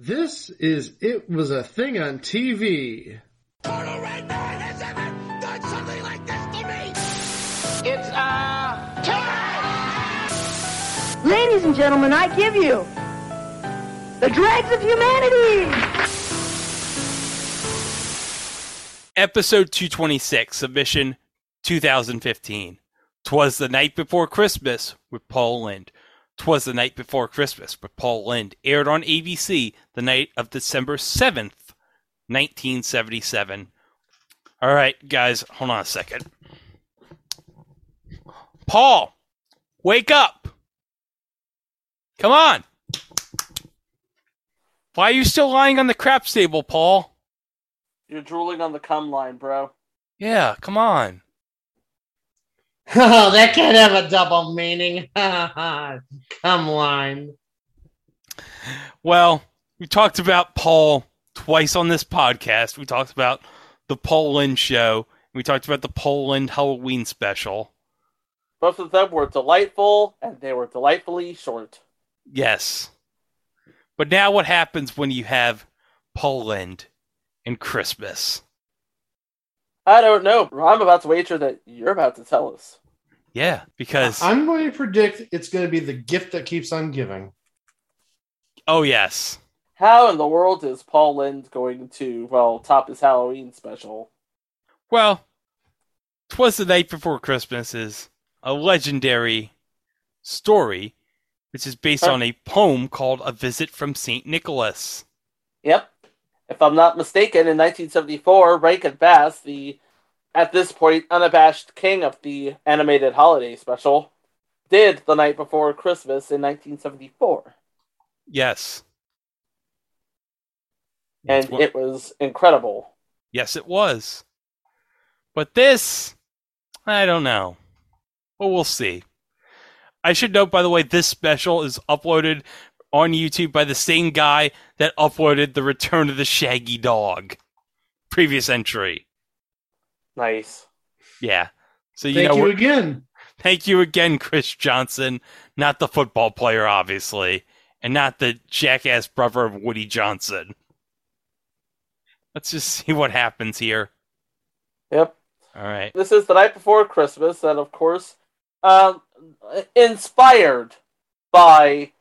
This is It Was a Thing on TV. Total red man has ever done something like this to me. It's time! Ladies and gentlemen, I give you The Dregs of Humanity. Episode 226, submission 2015. 'Twas the Night Before Christmas with Paul Lynde. 'Twas the Night Before Christmas with Paul Lynde aired on ABC the night of December 7th, 1977. All right, guys, hold on a second. Paul, wake up. Come on. Why are you still lying on the crap table, Paul? You're drooling on the cum line, bro. Yeah, come on. Oh, that can't have a double meaning. Come on. Well, we talked about Paul twice on this podcast. We talked about the Paul Lynde Show. We talked about the Paul Lynde Halloween special. Both of them were delightful, and they were delightfully short. Yes. But now what happens when you have Paul Lynde and Christmas? I don't know. I'm about to wager that you're about to tell us. Yeah, because... I'm going to predict it's going to be the gift that keeps on giving. Oh, yes. How in the world is Paul Lynde going to, well, top his Halloween special? Well, 'Twas the Night Before Christmas is a legendary story, which is based on a poem called A Visit from St. Nicholas. Yep. If I'm not mistaken, in 1974, Rankin/Bass, the, at this point, unabashed king of the animated holiday special, did The Night Before Christmas in 1974. Yes. And it was incredible. Yes, it was. But this, I don't know. Well, we'll see. I should note, by the way, this special is uploaded on YouTube by the same guy that uploaded The Return of the Shaggy Dog. Previous entry. Nice. Yeah. So Thank you again. Thank you again, Chris Johnson. Not the football player, obviously. And not the jackass brother of Woody Johnson. Let's just see what happens here. Yep. All right. This is The Night Before Christmas, and of course, inspired by...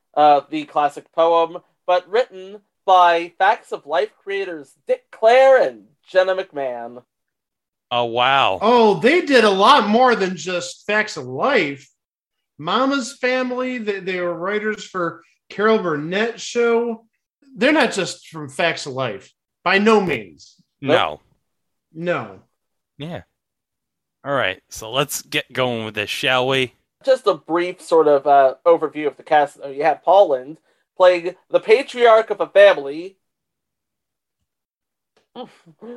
the classic poem, but written by Facts of Life creators Dick Clare and Jenna McMahon. Oh, wow. Oh, they did a lot more than just Facts of Life. Mama's Family, they were writers for Carol Burnett's show. They're not just from Facts of Life. By no means. No. No. Yeah. All right, so let's get going with this, shall we? Just a brief sort of overview of the cast. You have Paul Lynde playing the patriarch of a family.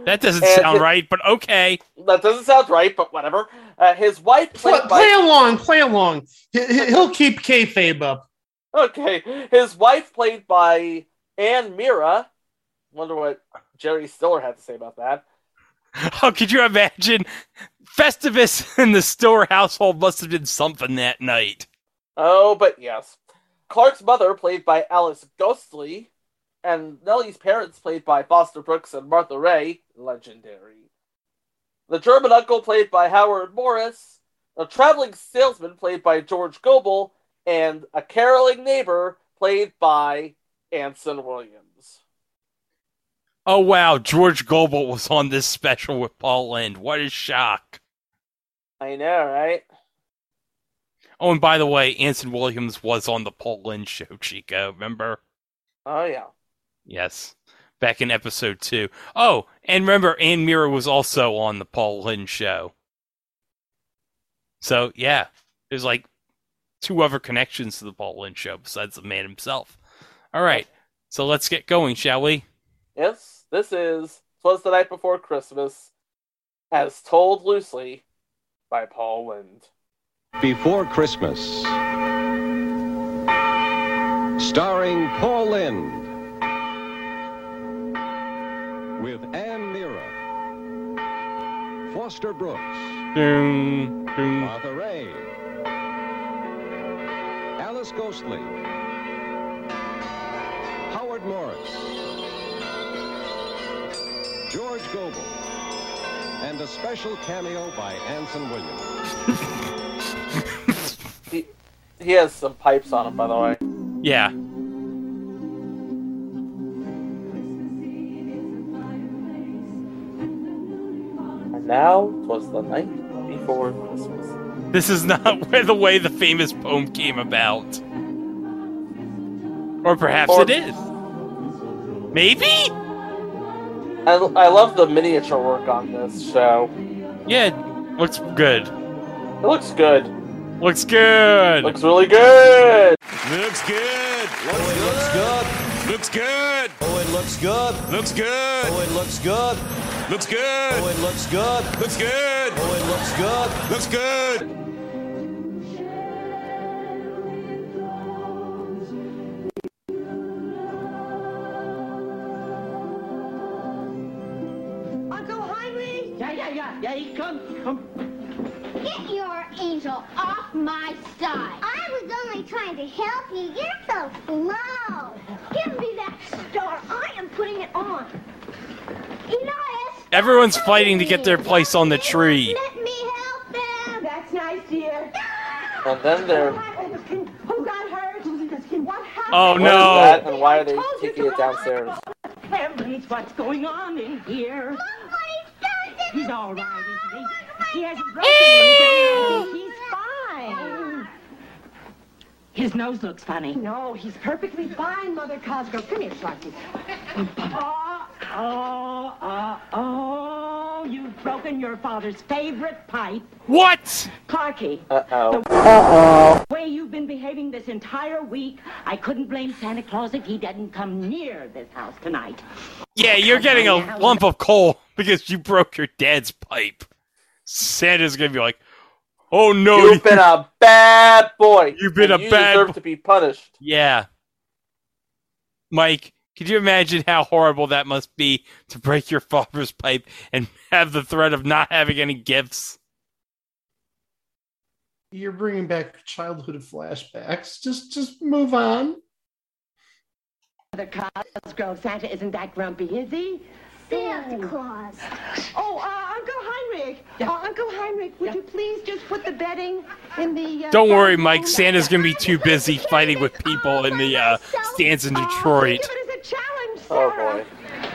That doesn't sound right, but okay. That doesn't sound right, but whatever. His wife... Play along. He'll keep kayfabe up. Okay. His wife played by Anne Meara. Wonder what Jerry Stiller had to say about that. Oh, could you imagine? Festivus in the Stiller household must have been something that night. Oh, but yes. Clark's mother, played by Alice Ghostley, and Nellie's parents, played by Foster Brooks and Martha Raye, legendary. The German uncle, played by Howard Morris, a traveling salesman, played by George Gobel, and a caroling neighbor, played by Anson Williams. Oh, wow, George Gobel was on this special with Paul Lynde. What a shock. I know, right? Oh, and by the way, Anson Williams was on the Paul Lynde Show, Chico, remember? Oh, yeah. Yes, back in episode 2. Oh, and remember, Anne Meara was also on the Paul Lynde Show. So, yeah, there's like 2 other connections to the Paul Lynde Show besides the man himself. All right, so let's get going, shall we? Yes. This is 'Twas the Night Before Christmas, as told loosely by Paul Lynde. Before Christmas, starring Paul Lynde, with Anne Meara, Foster Brooks, Martha Raye, Alice Ghostley, Howard Morris. George Gobel, and a special cameo by Anson Williams. He has some pipes on him, by the way. Yeah. And now, 'Twas the Night Before Christmas. This is not the way the famous poem came about. Or perhaps it is. Maybe? I love the miniature work on this show. Yeah, it looks good. It looks good. Looks good. Looks really good. Looks good. Oh, it looks good. Looks good. Oh, it looks good. Looks good. Oh, it looks good. Looks good. Oh, it looks good. Looks good. Oh, it looks good. Looks good. Yeah, he comes. Come. Get your angel off my side. I was only trying to help you. You're so slow. Give me that star. I am putting it on. Elias. Everyone's fighting to get their place on the tree. Let me help them. That's nice, dear. And then they're... Who got hurt? What happened? Oh, no. And why are they taking it downstairs? What's going on in here? He's all right, isn't he? He hasn't broken anything. He's fine. His nose looks funny. No, he's perfectly fine, Mother Cosgrove. Come here, Slarky. Oh, you've broken your father's favorite pipe. What? Clarky. The way you've been behaving this entire week, I couldn't blame Santa Claus if he didn't come near this house tonight. Yeah, you're getting a lump of coal because you broke your dad's pipe. Santa's going to be like, oh no. You've been a bad boy. You've been a bad boy. You deserve to be punished. Yeah. Mike, could you imagine how horrible that must be to break your father's pipe and have the threat of not having any gifts? You're bringing back childhood flashbacks. Just move on. Mother Cosgrove, Santa isn't that grumpy, is he? Santa Claus. Oh, Uncle Heinrich. Yeah. Uncle Heinrich, would you please just put the bedding in the... Don't worry, Mike. Santa. Santa's going to be too busy fighting with people in the stands in Detroit. Give it as a challenge, Sarah. Oh, boy.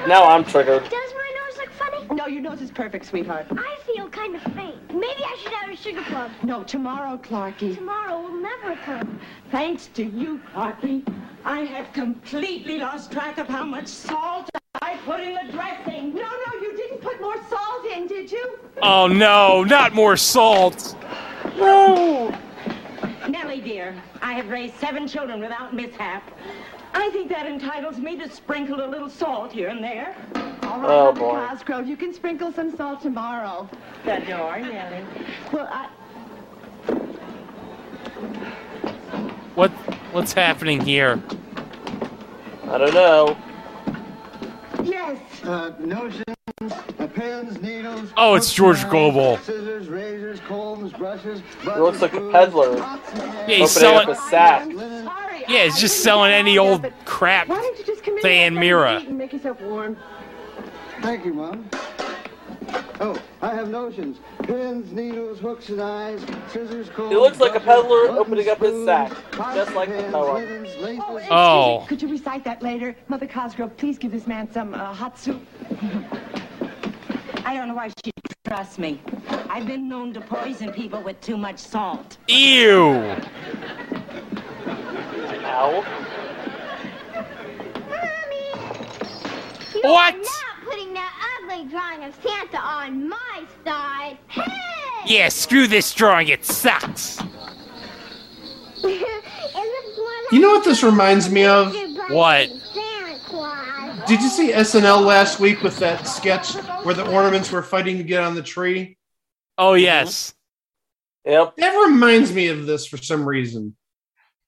Now I'm triggered. Does my nose look funny? No, your nose is perfect, sweetheart. I feel kind of faint. Maybe I should have a sugar plum. No, tomorrow, Clarky. Tomorrow will never come. Thanks to you, Clarky. I have completely lost track of how much salt I put in the dressing. No, you didn't put more salt in, did you? Oh, no, not more salt. No. Nellie, dear, I have raised 7 children without mishap. I think that entitles me to sprinkle a little salt here and there. All right, oh, boy. Mr. Cosgrove, you can sprinkle some salt tomorrow. The door, Nellie. Well, What's happening here? I don't know. Yes. Notions, pins, needles. Oh, it's George Gobel. Scissors, razors, combs, brushes. It looks like a peddler. Yeah, he's selling a sack. Yeah, he's just selling any old crap. Why don't you just come in to Anne Meara and make yourself warm? Thank you, Mom. Oh, I have notions. Pins, needles, hooks and eyes, scissors, combs. He looks like a peddler opening up his sack, just like the poet. Oh. Could you recite that later? Mother Cosgrove, please give this man some hot soup. I don't know why she trusts me. I've been known to poison people with too much salt. Ew. Ow. What? Not putting that ugly drawing of Santa on my side. Hey! Yeah, screw this drawing. It sucks. You know what this reminds me of? What? Did you see SNL last week with that sketch where the ornaments were fighting to get on the tree? Oh, yes. Yep. That reminds me of this for some reason.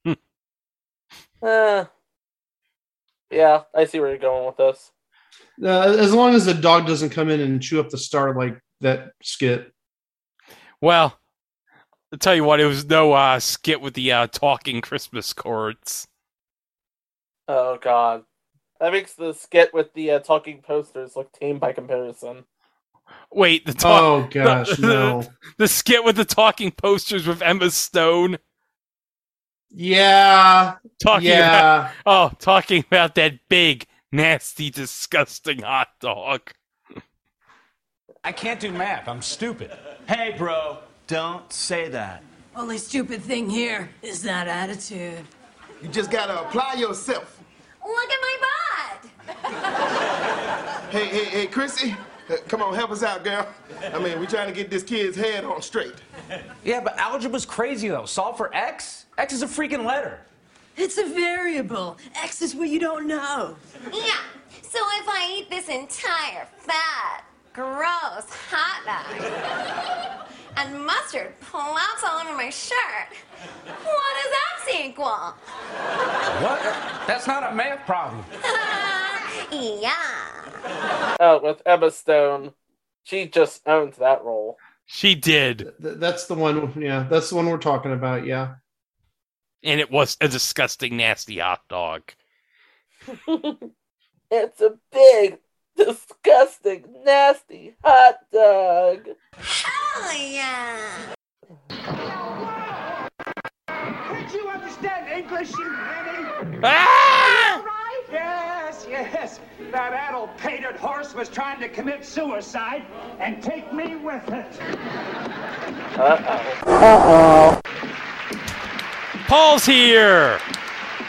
Yeah, I see where you're going with this. As long as the dog doesn't come in and chew up the star like that skit. Well, I'll tell you what, it was no skit with the talking Christmas cards. Oh, God. That makes the skit with the talking posters look tame by comparison. Wait, the oh gosh, no! The skit with the talking posters with Emma Stone. Yeah, talking about that big, nasty, disgusting hot dog. I can't do math. I'm stupid. Hey, bro, don't say that. Only stupid thing here is that attitude. You just gotta apply yourself. Look at my bod. Hey, Chrissy. Come on, help us out, girl. I mean, we're trying to get this kid's head on straight. Yeah, but algebra's crazy, though. Solve for x? X is a freaking letter. It's a variable. X is what you don't know. Yeah, so if I eat this entire fat, gross hot dog and mustard plops all over my shirt, what does that equal? What? That's not a math problem. Yeah. Oh, with Emma Stone, she just owned that role. She did. That's the one. Yeah, that's the one we're talking about. Yeah, and it was a disgusting, nasty hot dog. It's a big, disgusting, nasty hot dog. Hell yeah! Can't you understand English, you ninny? Ah! Yes, that addle-pated horse was trying to commit suicide and take me with it. Uh-oh. Paul's here!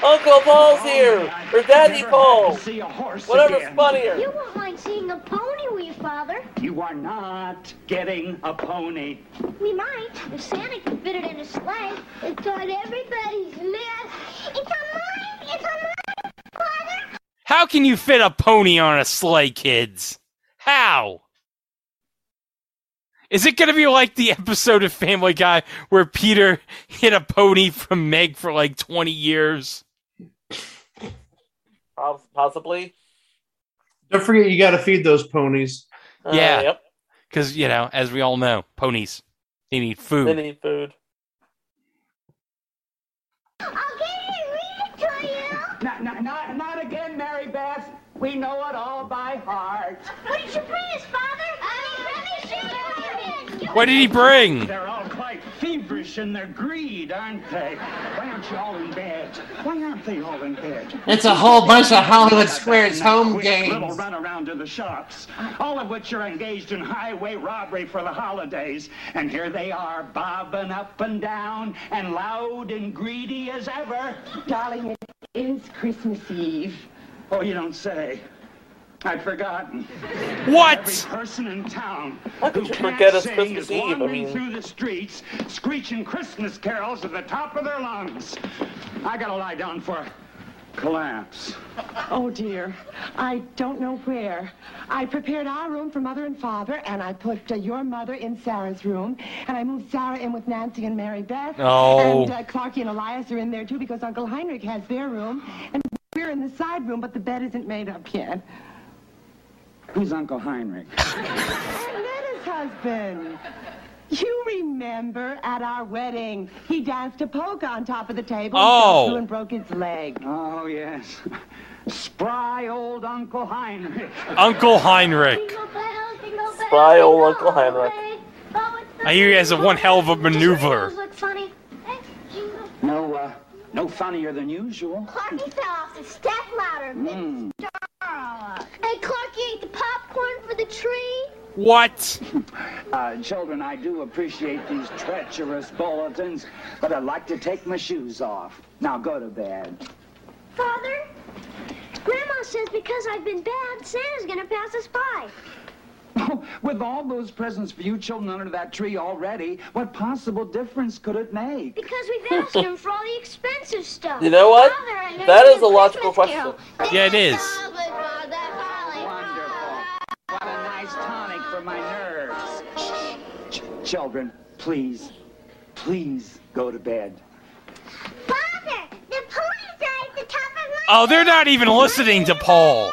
Uncle Paul's here! Or Daddy Paul! Whatever's funnier. You won't mind seeing a pony, will you, Father? You are not getting a pony. We might, if Santa can fit it in a sleigh. It's on everybody's list. It's on mine! It's on mine! How can you fit a pony on a sleigh, kids? How? Is it going to be like the episode of Family Guy where Peter hid a pony from Meg for like 20 years? Possibly. Don't forget you got to feed those ponies. Yeah. Because, yep. You know, as we all know, ponies, they need food. They need food. We know it all by heart. What did you bring us, Father? What did he bring? They're all quite feverish in their greed, aren't they? Why aren't you all in bed? Why aren't they all in bed? It's a whole bunch of Hollywood Squares home games. Little run around to the shops, all of which are engaged in highway robbery for the holidays. And here they are, bobbing up and down, and loud and greedy as ever. Darling, it is Christmas Eve. Oh, you don't say. I'd forgotten. What? Every person in town who can't sing is wandering through the streets, screeching Christmas carols at the top of their lungs. I gotta lie down for a collapse. Oh, dear. I don't know where. I prepared our room for Mother and Father, and I put your mother in Sarah's room, and I moved Sarah in with Nancy and Mary Beth. Oh. And Clarkie and Elias are in there, too, because Uncle Heinrich has their room, and we're in the side room, but the bed isn't made up yet. Who's Uncle Heinrich? Netta's husband. You remember at our wedding, he danced a polka on top of the table and broke his leg. Oh, yes. Spry old Uncle Heinrich. Uncle Heinrich. Spry old Uncle Heinrich. I hear he has one hell of a maneuver. No funnier than usual. Clarkie fell off the step ladder. Mm. And Clarkie ate the popcorn for the tree. What? Children, I do appreciate these treacherous bulletins, but I'd like to take my shoes off. Now go to bed. Father, Grandma says because I've been bad, Santa's going to pass us by. With all those presents for you children under that tree already, what possible difference could it make? Because we've asked him for all the expensive stuff. You know what? Father, that is a logical question. Yeah, it is. Wonderful. What a nice tonic for my nerves. Children, please go to bed. Father, the ponies are at the top of my... Oh, they're not even listening to Paul.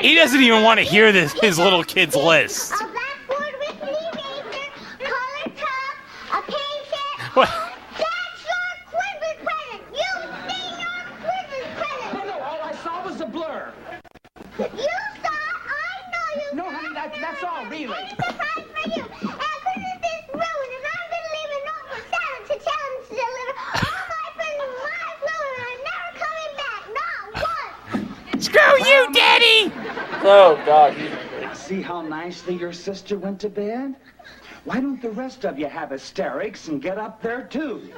He doesn't even want to hear this. His little kid's list. A blackboard with knee raiser, colored cup, a paint kit. What? That's your Squidward present. You sing your Screw you, Daddy! Oh, God. See how nicely your sister went to bed? Why don't the rest of you have hysterics and get up there, too?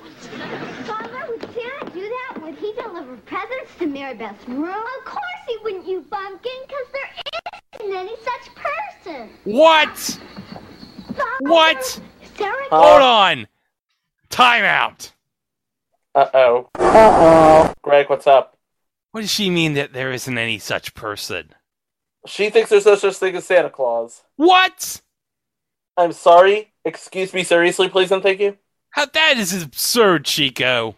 Father, would Santa do that? Would he deliver presents to Marybeth's room? Of course he wouldn't, you bumpkin, because there isn't any such person. What? Father, what? Hold on. Time out. Uh-oh. Uh-oh. Greg, what's up? What does she mean that there isn't any such person? She thinks there's no such thing as Santa Claus. What? I'm sorry. Excuse me seriously, please, and thank you. That is absurd, Chico.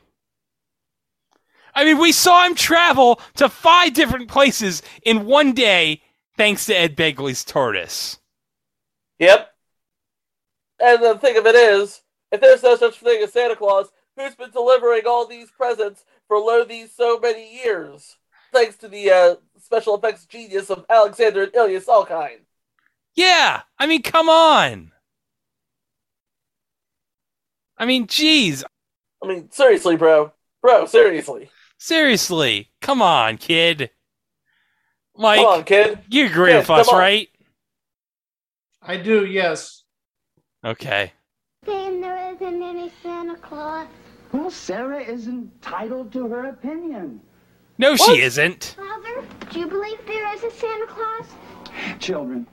I mean, we saw him travel to 5 different places in one day, thanks to Ed Begley's TARDIS. Yep. And the thing of it is, if there's no such thing as Santa Claus, who's been delivering all these presents for so many years? Thanks to the special effects genius of Alexander and Ilya Salkind. Yeah, I mean, come on. I mean, geez. I mean, seriously, bro. Bro, seriously. Seriously. Come on, kid. Like, come on, kid. You agree with us, right? I do, yes. Okay. Saying there isn't any Santa Claus. Well, Sarah is entitled to her opinion. No, what? She isn't. Father, do you believe there is a Santa Claus? Children.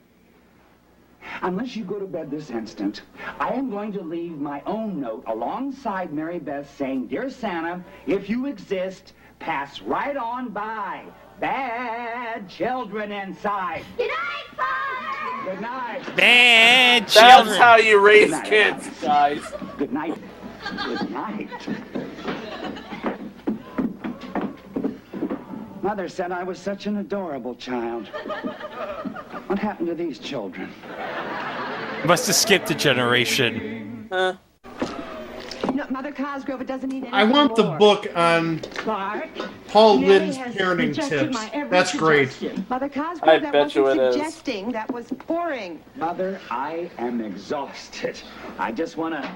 Unless you go to bed this instant, I am going to leave my own note alongside Mary Beth saying, Dear Santa, if you exist, pass right on by. Bad children inside. Good night, Father! Good night. Bad children. That's how you raise kids, guys. Good night. Good night. Mother said I was such an adorable child. What happened to these children? Must have skipped a generation. Huh? No, Mother Cosgrove, it doesn't need anything. I want the book on Paul Lynde's parenting tips. That's great. Mother Cosgrove, I that bet you it suggesting. Is. That was boring. Mother, I am exhausted. I just want to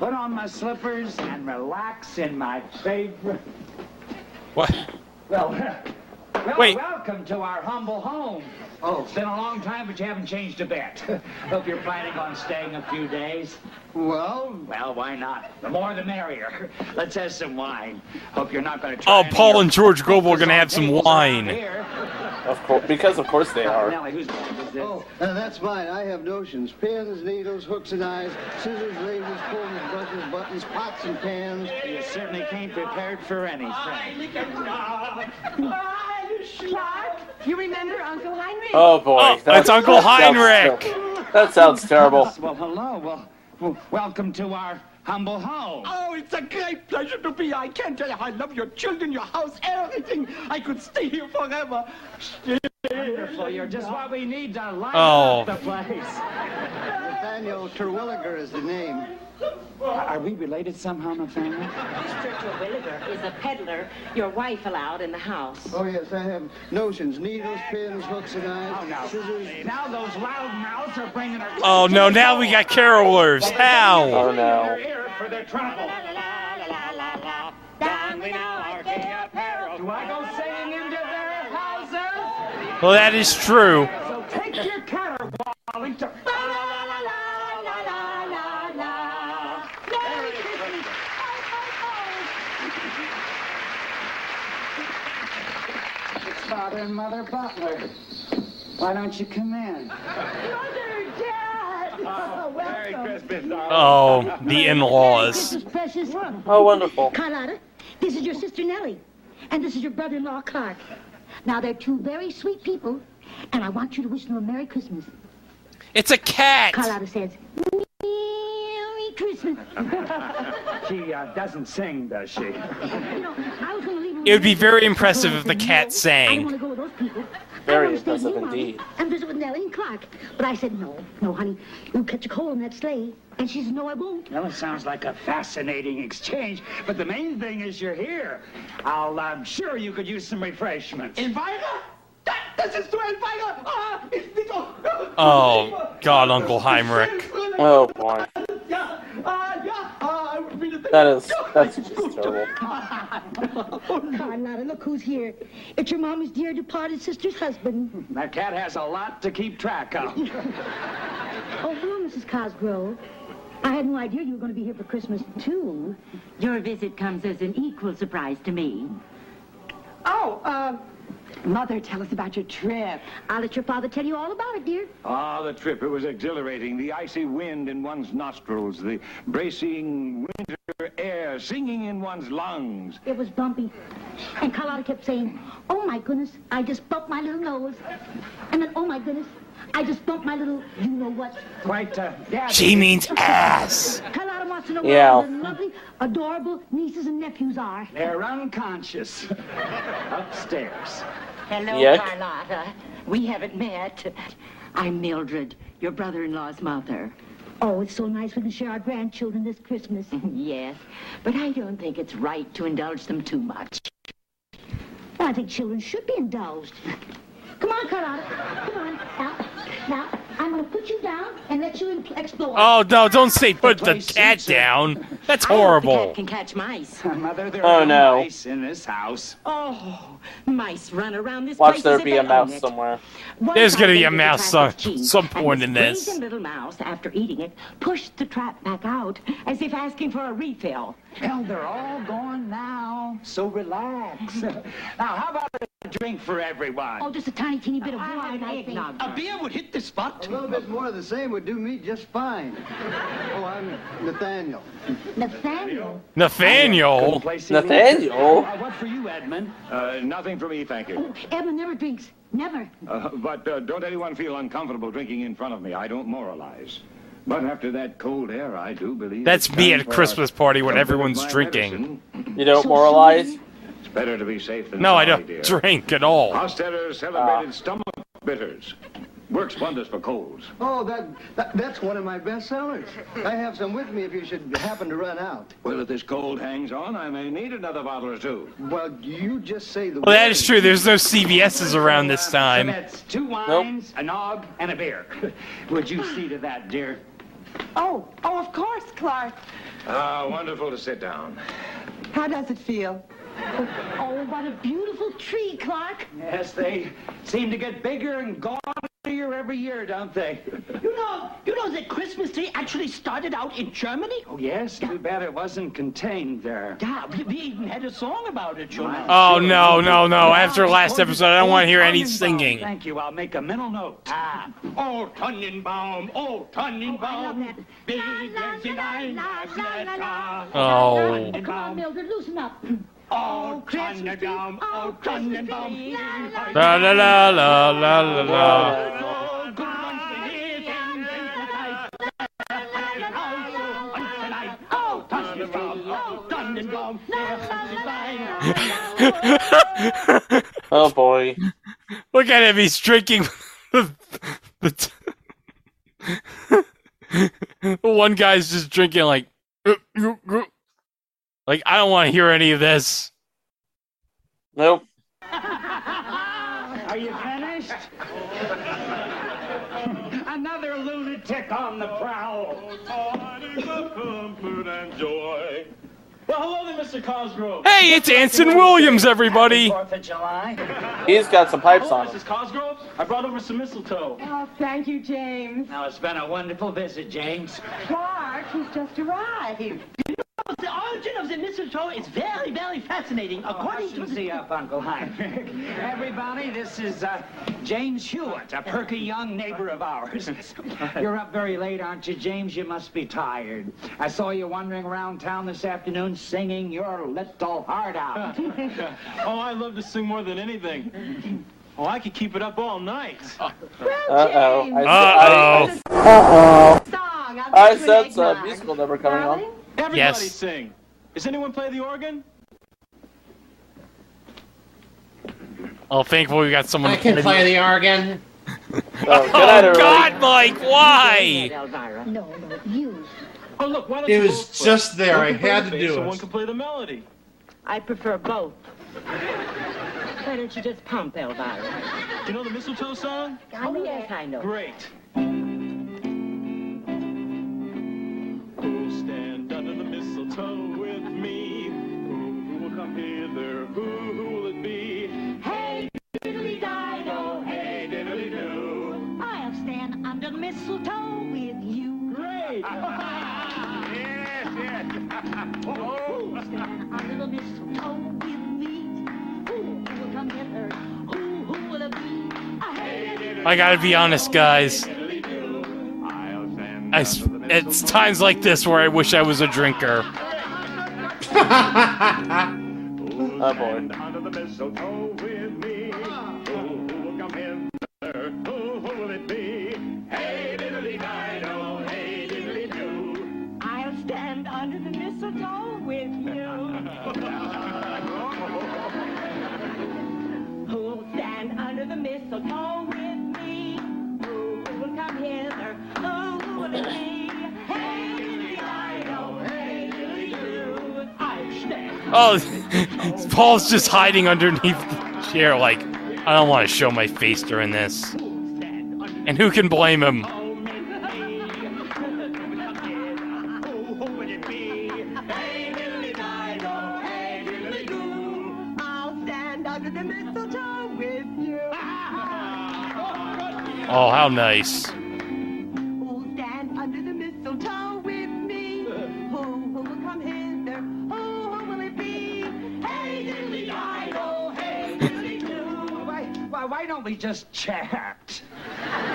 put on my slippers and relax in my favorite... What? Well, wait. Welcome to our humble home. Oh, it's been a long time, but you haven't changed a bit. Hope you're planning on staying a few days. Well, why not? The more the merrier. Let's have some wine. Hope you're not going to try. Oh, Paul and George Gobel are going to have some wine. Of course, because of course they are. Nellie, who's this? Oh, that's mine. I have notions. Pins, needles, hooks and eyes, scissors, razors, combs, brushes, buttons, pots and pans. You certainly came prepared for anything. Schlock. You remember Uncle Heinrich? Oh, boy. Oh, it's Uncle Heinrich. That sounds terrible. Well, hello. Well, welcome to our humble home. Oh, it's a great pleasure to be. I can't tell you how I love your children, your house, everything. I could stay here forever. Wonderful. You're just what we need to light up the place. Nathaniel Terwilliger is the name. Are we related somehow, Nathaniel? Mr. Terwilliger is a peddler your wife allowed in the house. Oh, yes, I have notions. Needles, pins, hooks, and eyes. Oh, no. Scissors. Now those loud mouths are bringing our... Oh, no, now we got carolers. How? Oh, no. ...for their trouble. Do I go singing into their houses? Well, that is true. So take your caterwaul into... Father and Mother Butler, why don't you come in? Mother, Dad! Oh, Merry Christmas, darling. Oh, the in-laws. Oh, wonderful. Carlotta, this is your sister Nellie, and this is your brother-in-law Clark. Now, they're 2 very sweet people, and I want you to wish them a Merry Christmas. It's a cat! Carlotta says, Merry Christmas. She doesn't sing, does she? It would be very impressive if the cat sang. Very impressive indeed. I'm busy with Nellie and Clark. But I said, no, honey. You'll catch a cold in that sleigh. And she said, no, I won't. Well, it sounds like a fascinating exchange. But the main thing is you're here. I'm sure you could use some refreshments. Inviter? This is to inviter! Oh, God, Uncle Heinrich. Oh, boy. That's just terrible. Oh, God, Lotta, look who's here. It's your mama's dear departed sister's husband. That cat has a lot to keep track of. Oh, hello, Mrs. Cosgrove. I had no idea you were going to be here for Christmas, too. Your visit comes as an equal surprise to me. Oh, Mother, tell us about your trip. I'll let your father tell you all about it, dear. Ah, the trip. It was exhilarating. The icy wind in one's nostrils, the bracing winter air singing in one's lungs. It was bumpy. And Carlotta kept saying, oh, my goodness, I just bumped my little nose. And then, oh, my goodness, I just bumped my little you-know-what. Quite gas. She means ass. Carlotta wants to know where the lovely, adorable nieces and nephews are. They're unconscious. Upstairs. Hello, yuck. Carlotta. We haven't met. I'm Mildred, your brother-in-law's mother. Oh, it's so nice we can share our grandchildren this Christmas. Yes, but I don't think it's right to indulge them too much. Well, I think children should be indulged. Come on, Carlotta. Come on. Now, I'm going to put you down and let you explore. Oh, no, don't say put the cat down. That's horrible. I hope the cat can catch mice. Mother, there are no mice in this house. Oh, mice run around this place. Watch there be a mouse somewhere. There's going to be a mouse some point in this. The little mouse, after eating it, pushed the trap back out as if asking for a refill. Well, they're all gone now, so relax. Now, how about a drink for everyone? Oh, just a tiny, teeny bit of wine, I think. A beer would hit the spot. A little bit more of the same would do me just fine. Oh, I'm Nathaniel. Nathaniel? Nathaniel? Nathaniel? What for you, Edmund? Nothing for me, thank you. Oh, Edmund never drinks. Never. But don't anyone feel uncomfortable drinking in front of me. I don't moralize. But after that cold air, I do believe... That's me at a Christmas party when everyone's drinking. You don't moralize? It's better to be safe than... No, I don't drink at all. Hostetter celebrated stomach bitters. Works wonders for colds. Oh, that's one of my best sellers. I have some with me if you should happen to run out. Well, if this cold hangs on, I may need another bottle or two. Well, you just say the word. Well, that is true. There's no CVS's around this time. So that's two wines, a nog, and a beer. Would you see to that, dear? Oh, of course, Clark. Wonderful to sit down. How does it feel? Oh, what a beautiful tree, Clark. Yes, they seem to get bigger and gaudier every year, don't they? You know the Christmas tree actually started out in Germany? Oh, yes. Too bad it wasn't contained there. Yeah, we even had a song about it, you know. Oh, no. After last episode, I don't want to hear any singing. Thank you. I'll make a mental note. Oh, Tannenbaum. Oh, Tannenbaum. Oh. Come on, Mildred, loosen up. Oh, Tannenbaum, oh, Tannenbaum. La la la la la la la. Oh, Tannenbaum, oh, Tannenbaum. Oh, boy. Look at him, he's drinking one guy's just drinking like... Like, I don't want to hear any of this. Nope. Are you finished? Another lunatic on the prowl. Well, hello there, Mr. Cosgrove. Hey, it's Anson Williams, everybody. 4th of July. He's got some pipes on him. Mrs. Cosgrove, I brought over some mistletoe. Oh, thank you, James. Now, it's been a wonderful visit, James. Clark, he's just arrived. The origin of the mistletoe is very, very fascinating. According to the... Uncle Heinrich. Everybody, this is James Hewitt, a perky young neighbor of ours. You're up very late, aren't you, James? You must be tired. I saw you wandering around town this afternoon singing your little heart out. Oh, I love to sing more than anything. Oh, I could keep it up all night. I sense a musical number coming on. Everybody sing. Does anyone play the organ? Oh, thankfully we got someone. I can play the organ. God, Mike, why? No, you. Oh, look, why don't you? It was just there. I had to do it. Someone can play the melody. I prefer both. Why don't you just pump, Elvira? Do you know the mistletoe song? Oh, yes, I know. Great. Stand under the mistletoe. I gotta be honest, guys. It's times like this where I wish I was a drinker. Oh, boy. I'll stand under the mistletoe with you. Who'll stand under the mistletoe with me? Who will come hither? Who will it be? Hey, diddly dido, hey, diddly do. I'll stand. Oh, Paul's just hiding underneath the chair, like, I don't want to show my face during this. And who can blame him? Oh, how nice. Who'll stand under the mistletoe with me? Who will come hither? Who will it be? Hey, diddly dido, hey, diddly do. Why don't we just chat?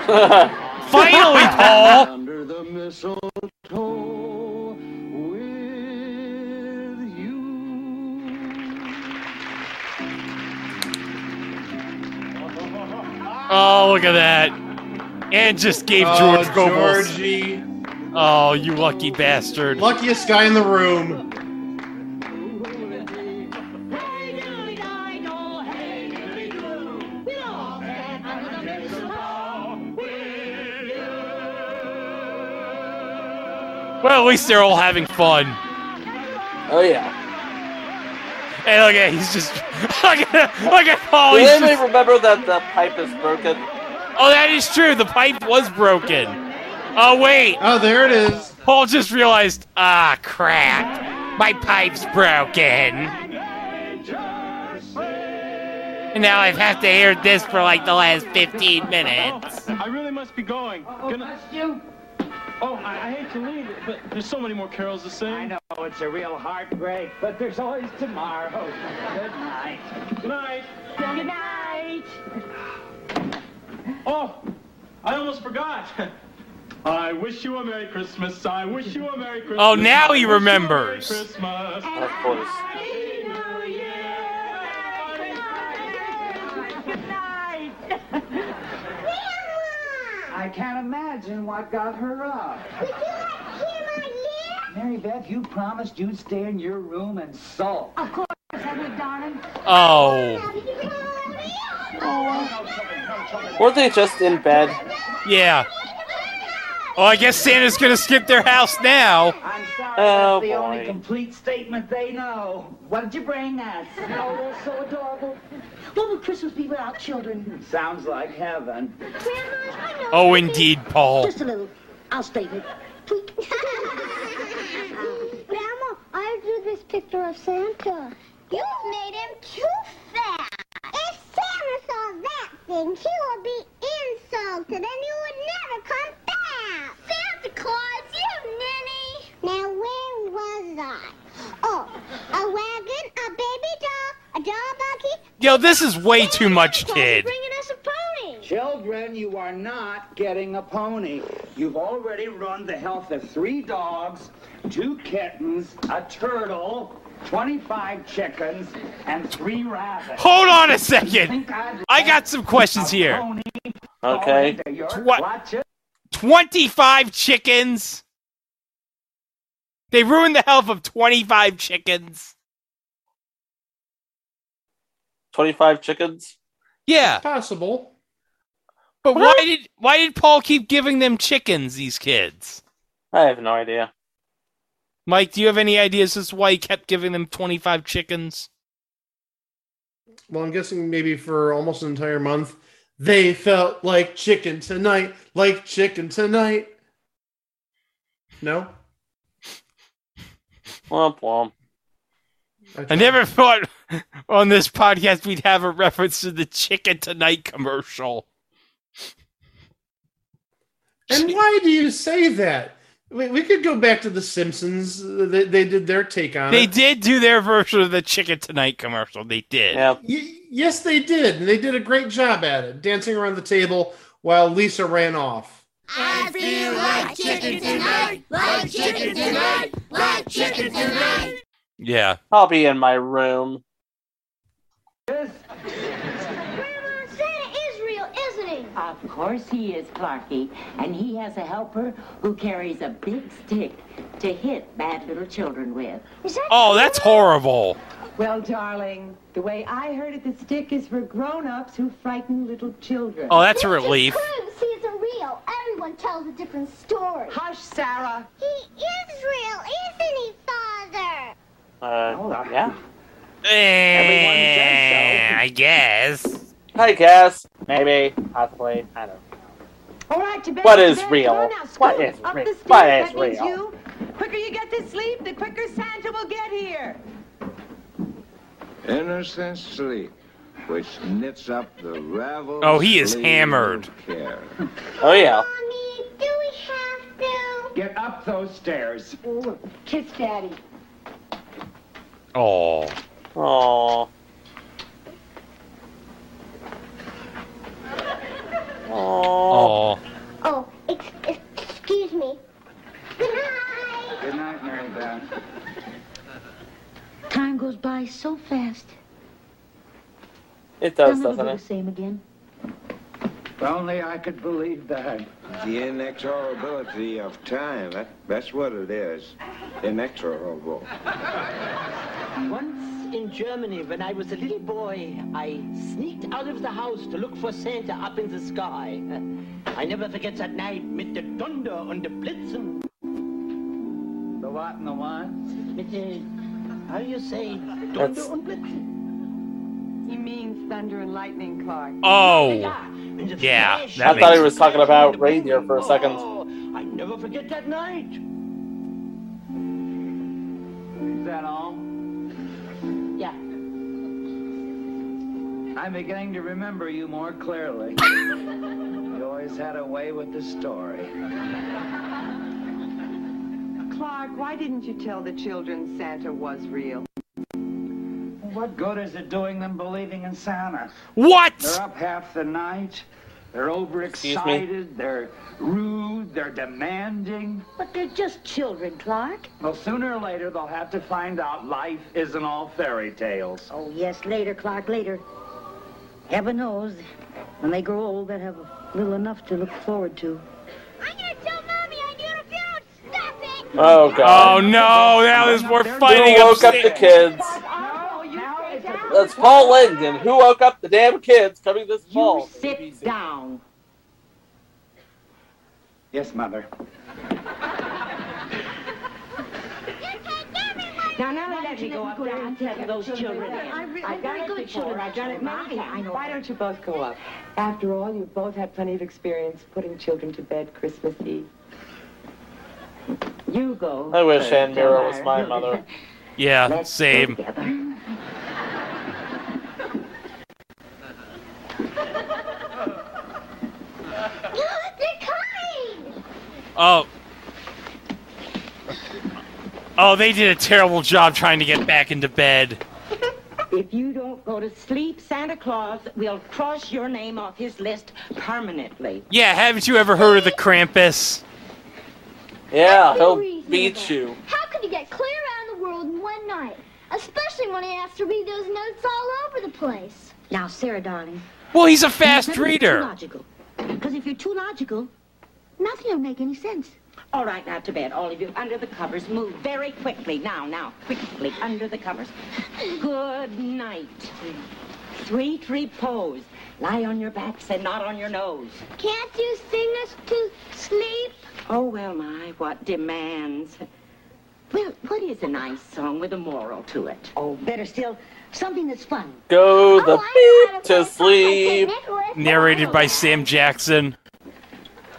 Finally, Paul! Under the mistletoe with you. Oh, look at that. And just gave George Gobel. Georgie. Oh, you lucky bastard. Luckiest guy in the room. Well, at least they're all having fun. Oh, yeah. Hey, look at he's just... look at Paul. Do anybody remember that the pipe is broken? Oh, that is true. The pipe was broken. Oh, wait. Oh, there it is. Paul just realized, crap. My pipe's broken. And now I've had to hear this for like the last 15 minutes. I really must be going. Oh, I hate to leave, but there's so many more carols to sing. I know, it's a real heartbreak, but there's always tomorrow. Good night. Good night. Good night. Oh, I almost forgot. I wish you a Merry Christmas. I wish you a Merry Christmas. Oh, now he remembers. Of course. I can't imagine what got her up. Mary Beth, you promised you'd stay in your room and sulk. Of course, Edward Darling. Oh. Weren't they just in bed? Yeah. Oh, I guess Santa's gonna skip their house now. I'm sorry, that's the only complete statement they know. What did you bring us? Oh, they're so adorable. What would Christmas be without children? Sounds like heaven. Oh, indeed, Paul. Just a little. I'll stay here. Tweak. Grandma, I drew this picture of Santa. You made him too fat. If Santa saw that thing, he would be insulted and you would never come back. Santa Claus, you ninny! Now where was I? Oh, a wagon, a baby doll, a doll buggy. Yo, this is way too much, kid. Bringing us a pony. Children, you are not getting a pony. You've already run the health of 3 dogs, 2 kittens, a turtle, 25 chickens, and 3 rabbits. Hold on a second. I got some questions here. Okay. 25 chickens? They ruined the health of 25 chickens. 25 chickens? Yeah. It's possible. But why did Paul keep giving them chickens, these kids? I have no idea. Mike, do you have any ideas as to why he kept giving them 25 chickens? Well, I'm guessing maybe for almost an entire month, they felt like chicken tonight, like chicken tonight. No? Womp womp. I never thought on this podcast we'd have a reference to the Chicken Tonight commercial. And why do you say that? We could go back to The Simpsons. They did their take on it. They did do their version of the Chicken Tonight commercial. They did. Yep. Yes, they did. And they did a great job at it. Dancing around the table while Lisa ran off. I feel like chicken tonight, like chicken tonight, like chicken tonight. Yeah. I'll be in my room. Grandma, Santa is real, isn't he? Of course he is, Clarky. And he has a helper who carries a big stick to hit bad little children with. That's horrible. Well, darling, the way I heard it, the stick is for grown-ups who frighten little children. Oh, that's a relief. He isn't real. Everyone tells a different story. Hush, Sarah. He is real, isn't he, Father? Yeah. Everyone says so. I guess. Maybe. Possibly. I don't know. All right, to bed. What is real? What is real? What is real? The quicker you get to sleep, the quicker Santa will get here. Innocent sleep, which knits up the ravel. Oh, he is hammered. Oh, yeah. Mommy, do we have to? Get up those stairs. Ooh, kiss Daddy. Aww. Oh, excuse me. Good night. Good night, Mary Beth. Time goes by so fast. It does, doesn't it? The same again. If only I could believe that. The inexorability of time. That's what it is. Inexorable. Once in Germany, when I was a little boy, I sneaked out of the house to look for Santa up in the sky. I never forget that night with the thunder and the blitzen. The what and the what? With the... How do you say? He means thunder and lightning, Clark. Oh, yeah. I thought he was talking about reindeer for a second. Oh, I never forget that night. Is that all? Yeah. I'm beginning to remember you more clearly. You always had a way with the story. Clark, why didn't you tell the children Santa was real? What good is it doing them believing in Santa? What? They're up half the night. They're overexcited. They're rude. They're demanding. But they're just children, Clark. Well, sooner or later, they'll have to find out life isn't all fairy tales. Oh, yes, later, Clark, later. Heaven knows, when they grow old, they'll have little enough to look forward to. Oh, God. Oh, no. Now there's more fighting. Who woke up the kids? That's Paul Lynde. And who woke up the damn kids coming this fall? You sit down. Yes, Mother. Now, let me go up there and take those children in. I've done it before. I've done it my way. Why don't you both go up? After all, you've both had plenty of experience putting children to bed Christmas Eve. You go. I wish Anne Meara was my mother. Yeah, let's same. Oh. Oh, they did a terrible job trying to get back into bed. If you don't go to sleep, Santa Claus will cross your name off his list permanently. Yeah, haven't you ever heard of the Krampus? Yeah, he'll beat you. How could he get clear around the world in one night? Especially when he has to read those notes all over the place. Now, Sarah, darling. Well, he's a fast reader. Because if you're too logical, nothing will make any sense. All right, now to bed, all of you. Under the covers. Move very quickly. Now, quickly. Under the covers. Good night. Sweet repose. Lie on your backs and not on your nose. Can't you sing us to sleep? Oh, well, my, what demands. Well, what is a nice song with a moral to it? Oh, better still, something that's fun. Go the beat to sleep. Narrated by Sam Jackson.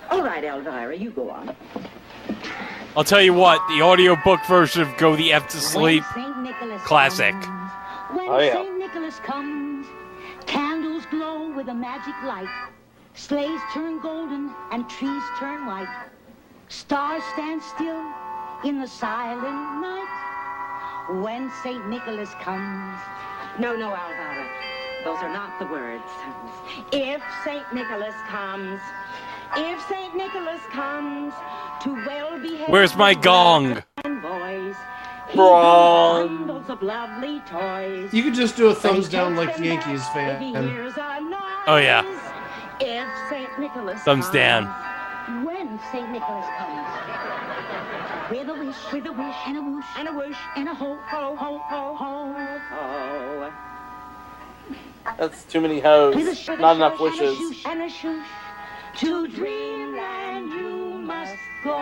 All right, Elvira, you go on. I'll tell you what, the audiobook version of Go the F to Sleep, classic. When St. Nicholas comes, candles glow with a magic light. Sleighs turn golden and trees turn white. Stars stand still in the silent night when St. Nicholas comes. No, Alvaro. Those are not the words. If St. Nicholas comes, if St. Nicholas comes to well-behaved... Where's my gong? Boys, bro. Of lovely toys. You could just do a thumbs down like Yankees fan. Oh, yeah. If St. Nicholas thumbs comes, down. When St. Nicholas comes. With a wish, and a whoosh, and a whoosh, and a ho, ho, ho, ho, ho, ho. That's too many hoes. Not enough wishes. To dreamland you must go.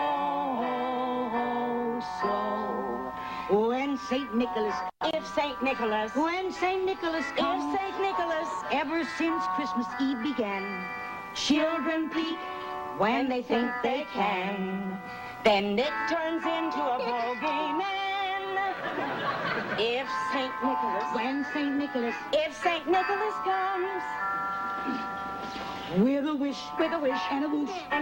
So when St. Nicholas, if St. Nicholas, when St. Nicholas, if St. Nicholas, ever since Christmas Eve began, children peek when they think they can. Then it turns into a bogeyman. If St. Nicholas, when St. Nicholas, if St. Nicholas comes, with a wish, and a whoosh, and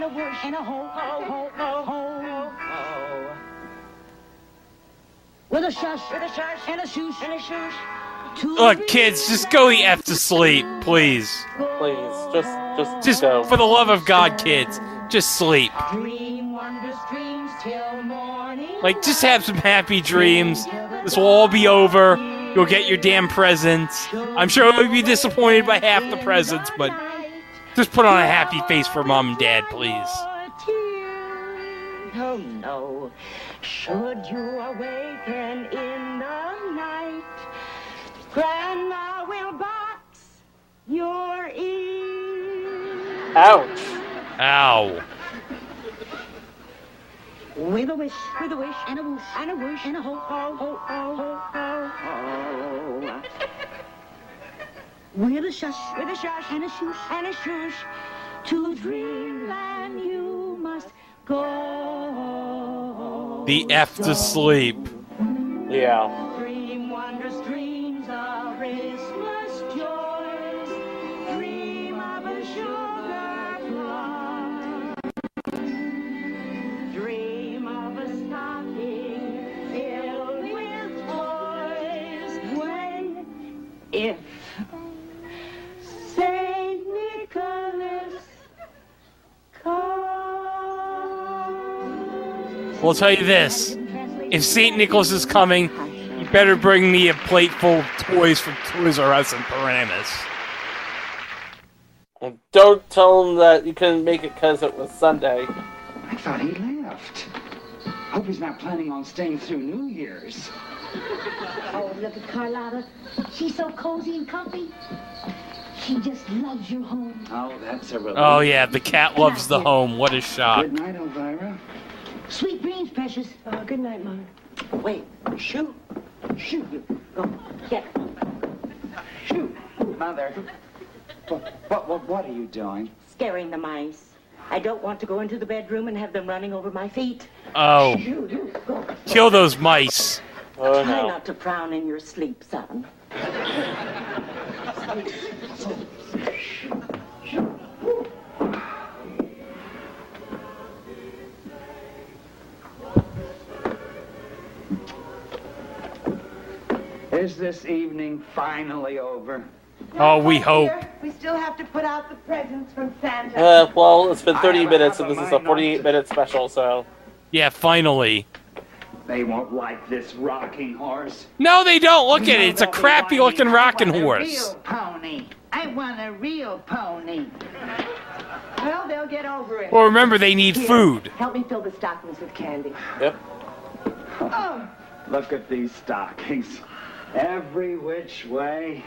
a whoosh, and a ho, ho, ho, ho, ho, ho. With a shush, and a shoosh, and a shoosh. Look, kids, just go the F to sleep, please. Please, just go. For the love of God, kids, just sleep. Dream wondrous dreams till morning. Like, just have some happy dreams. This will all be over. You'll get your damn presents. I'm sure you'll be disappointed by half the presents, but just put on a happy face for Mom and Dad, please. Oh no. Should you awaken in the night, Grandma will box your ears. Ouch. Ow. With a wish, and a whoosh, and a whoosh, and a ho, ho, ho, ho, ho, ho, ho. With a shush, and a shoosh, and a shoosh. To dreamland you must go. The F to sleep. Yeah. Dream wondrous dreams of Christmas joys. Dream of a sugar plum. Dream. If St. Nicholas comes. We'll tell you this. If St. Nicholas is coming, you better bring me a plate full of toys from Toys R Us and Paramus. And don't tell him that you couldn't make it because it was Sunday. I thought he left. Hope he's not planning on staying through New Year's. Oh, look at Carlotta. She's so cozy and comfy. She just loves your home. Oh, that's a relief. Oh, yeah, the cat loves the home. What a shock. Good night, Elvira. Sweet dreams, precious. Oh, good night, Mom. Wait, shoo. Shoo, you. Go. Get her. Shoo. Mother. What are you doing? Scaring the mice. I don't want to go into the bedroom and have them running over my feet. Oh. Shoo. Go. Kill those mice. Oh, try not to frown in your sleep, son. Is this evening finally over? No, oh, we hope. Here. We still have to put out the presents from Santa. Well, it's been 30 minutes, and this is a 48-minute special, so... Yeah, finally. They won't like this rocking horse. No, they don't. Look at it. It's a crappy-looking rocking horse. I want a real pony. Well, they'll get over it. Well, remember, they need food. Help me fill the stockings with candy. Yep. Oh. Look at these stockings. Every which way.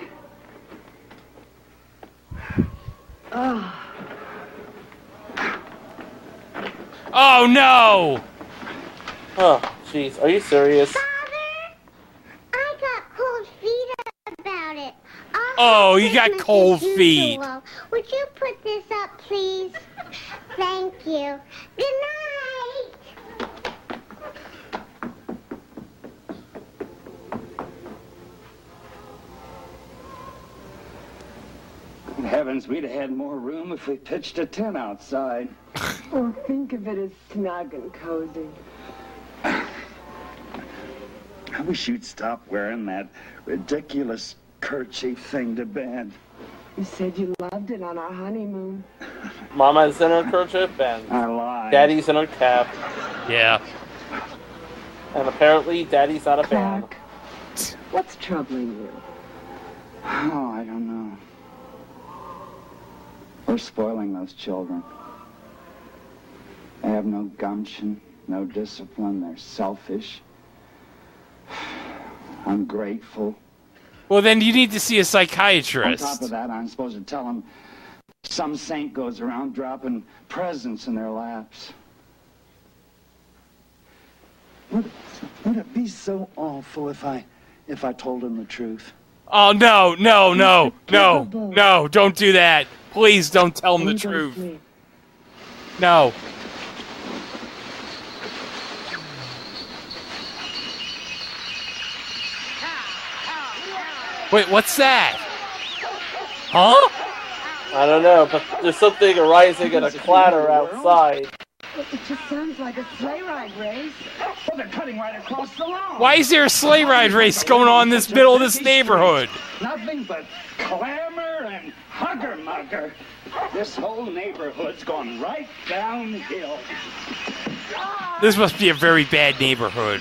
Oh. Oh, no! Oh. Jeez, are you serious? Father, I got cold feet about it. Oh, you got cold feet. Usual. Would you put this up, please? Thank you. Good night. In heavens, we'd have had more room if we pitched a tent outside. Oh, think of it as snug and cozy. I wish you'd stop wearing that ridiculous curtsy thing to bed. You said you loved it on our honeymoon. Mama's in her kerchief and I lied. Daddy's in her cap. Yeah. And apparently Daddy's not a fan. What's troubling you? Oh, I don't know. We're spoiling those children. They have no gumption, no discipline. They're selfish. Ungrateful. Well, then you need to see a psychiatrist. On top of that, I'm supposed to tell them some saint goes around dropping presents in their laps. Would it be so awful if I told him the truth? Oh, no, don't do that. Please don't tell him the truth. No. Wait, what's that? Huh? I don't know, but there's something arising in a clatter outside. It just sounds like a sleigh ride race. Well, they're cutting right across the lawn. Why is there a sleigh ride race going on in this middle of this neighborhood? Nothing but clamor and hugger-mugger. This whole neighborhood's gone right downhill. This must be a very bad neighborhood.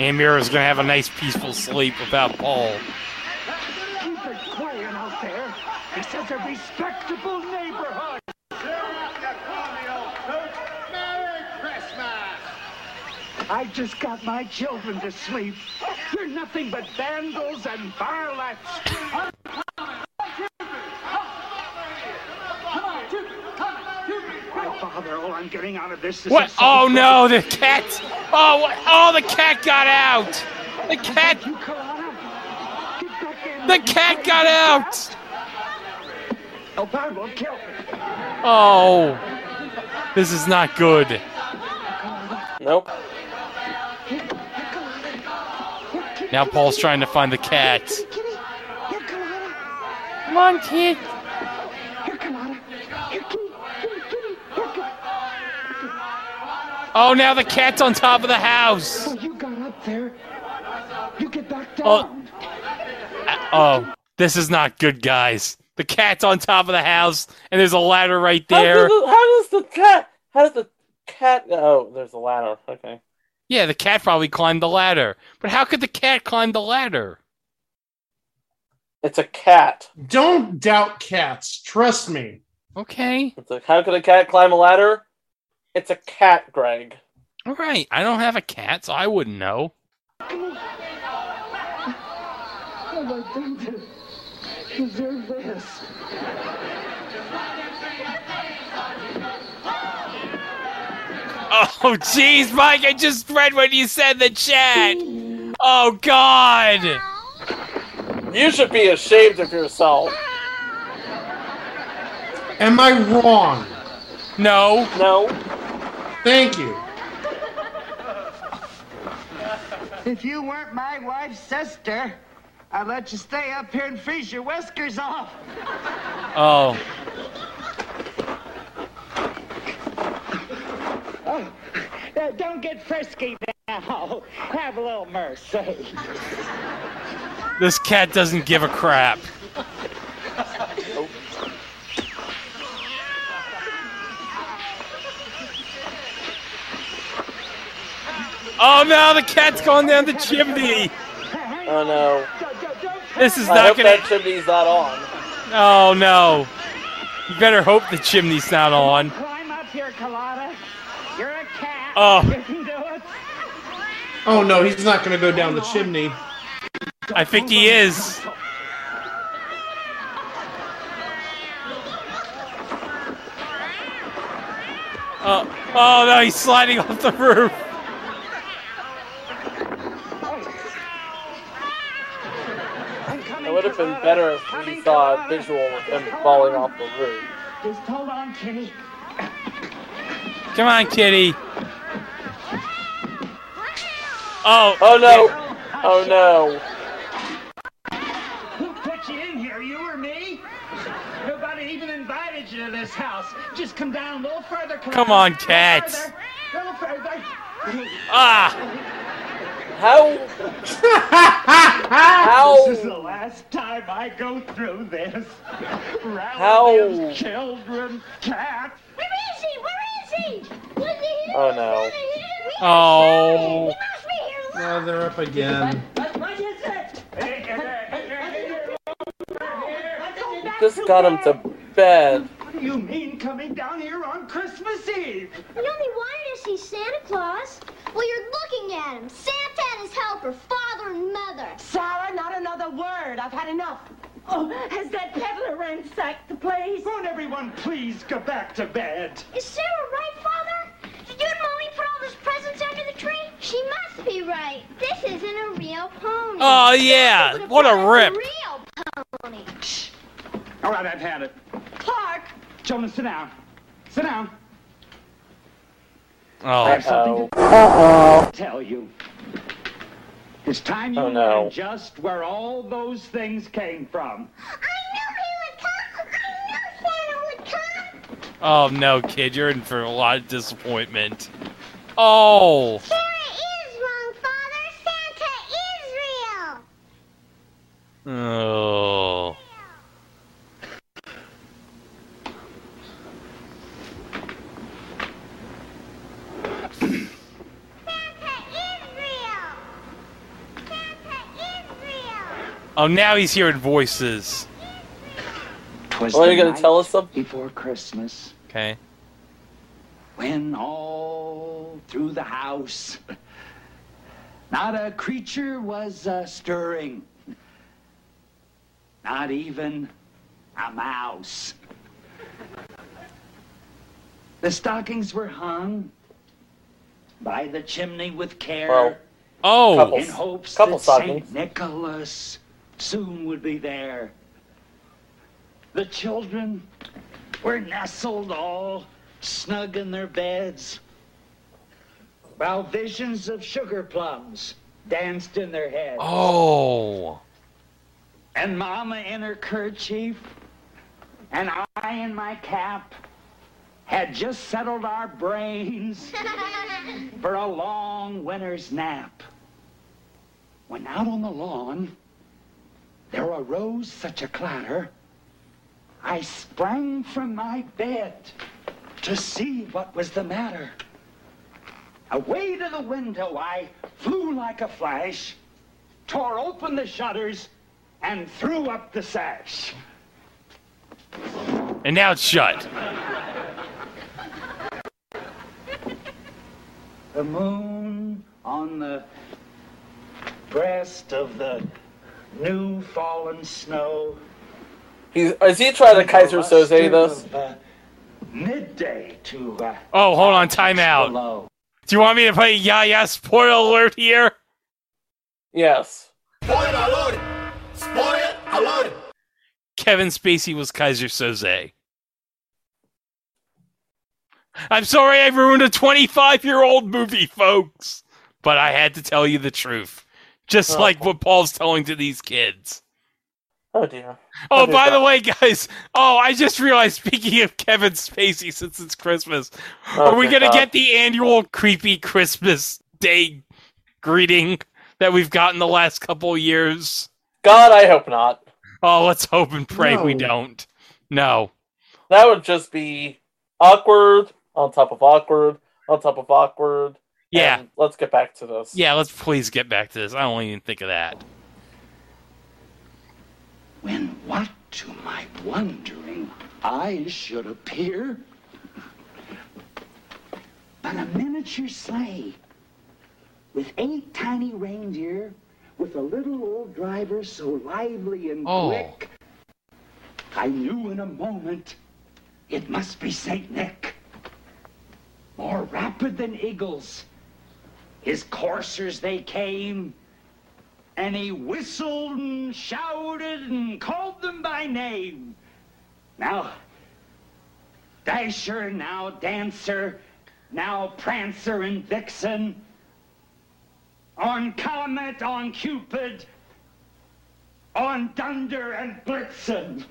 Anne Meara's gonna have a nice peaceful sleep without Paul. Keep it quiet out there. This is a respectable neighborhood. Merry Christmas! I just got my children to sleep. You're nothing but vandals and varlets. My father, all I'm getting out of this is... What? Oh no, the cat! Oh, the cat got out! The cat got out! Oh, God will kill me. Oh, this is not good. Nope. Now Paul's trying to find the cat. Come on, kid. Oh, now the cat's on top of the house. Oh, you got up there. You get back down. Oh, this is not good, guys. The cat's on top of the house, and there's a ladder right there. How does the cat... Oh, there's a ladder. Okay. Yeah, the cat probably climbed the ladder. But how could the cat climb the ladder? It's a cat. Don't doubt cats. Trust me. Okay. How could a cat climb a ladder? It's a cat, Greg. All right. I don't have a cat, so I wouldn't know. What have I done to deserve this? Oh, jeez, Mike. I just read what you said in the chat. Oh, God. You should be ashamed of yourself. Am I wrong? No. No. Thank you. If you weren't my wife's sister, I'd let you stay up here and freeze your whiskers off. Oh. Oh, don't get frisky now. Have a little mercy. This cat doesn't give a crap. Oh no, the cat's going down the chimney. Oh no. This is not gonna... I hope that chimney's not on. Oh no. You better hope the chimney's not on. Climb up here, Colada. You're a cat. Oh. You can do it. Oh no, he's not gonna go down the chimney. I think he is. Oh no, he's sliding off the roof. It would have been better if we saw a visual of him falling off the roof. Just hold on, Kitty. Come on, Kitty. Oh. Oh, no. Oh, no. Who put you in here? You or me? Nobody even invited you to this house. Just come down a little further. Come on, cats. How? This is the last time I go through this. Relatives, children, cats. Where is he? Where is he? Was he here? Oh no! Oh! No, they're up again. What is it? Just got him to bed. What do you mean coming down here on Christmas Eve? We only wanted to see Santa Claus. Well, you're looking at him. Santa and his helper, father and mother. Sarah, not another word. I've had enough. Oh, has that peddler ransacked the place? Won't everyone please go back to bed? Is Sarah right, Father? Did you and Mommy put all those presents under the tree? She must be right. This isn't a real pony. Oh, yeah. What a rip. A real pony. Shh. All right, I've had it. Clark! Children, sit down. Sit down. Oh. I have something to tell you. It's time you learn just where all those things came from. I knew he would come. I knew Santa would come. Oh, no, kid. You're in for a lot of disappointment. Oh. Sarah is wrong, Father. Santa is real. Oh. Oh, now he's hearing voices. Are you going to tell us something? Before Christmas. Okay. When all through the house, not a creature was stirring. Not even a mouse. The stockings were hung by the chimney with care. Well, in hopes that St. Nicholas soon would be there. The children were nestled all snug in their beds, while visions of sugar plums danced in their heads. Oh. And Mama in her kerchief and I in my cap had just settled our brains for a long winter's nap, when out on the lawn there arose such a clatter, I sprang from my bed to see what was the matter. Away to the window I flew like a flash, tore open the shutters, and threw up the sash. And now it's shut. The moon on the breast of the new fallen snow. Is he trying to Kaiser Soze this? Midday to. Hold on, time out. Below. Do you want me to play Yaya spoiler alert here? Yes. Spoiler alert! Spoiler alert! Kevin Spacey was Kaiser Soze. I'm sorry I ruined a 25-year-old movie, folks, but I had to tell you the truth. Just like what Paul's telling to these kids. Oh, dear. Oh, by the way, guys. Oh, I just realized, speaking of Kevin Spacey, since it's Christmas, are we going to get the annual creepy Christmas Day greeting that we've gotten the last couple years? God, I hope not. Oh, let's hope and pray we don't. No. That would just be awkward on top of awkward on top of awkward. Yeah, and let's get back to this. Yeah, let's please get back to this. I don't even think of that. When what to my wondering eyes should appear but a miniature sleigh with 8 tiny reindeer, with a little old driver so lively and quick, I knew in a moment it must be St. Nick. More rapid than eagles, his coursers they came, and he whistled and shouted and called them by name. Now Dasher, now Dancer, now Prancer and Vixen, on Comet, on Cupid, on Dunder and Blitzen,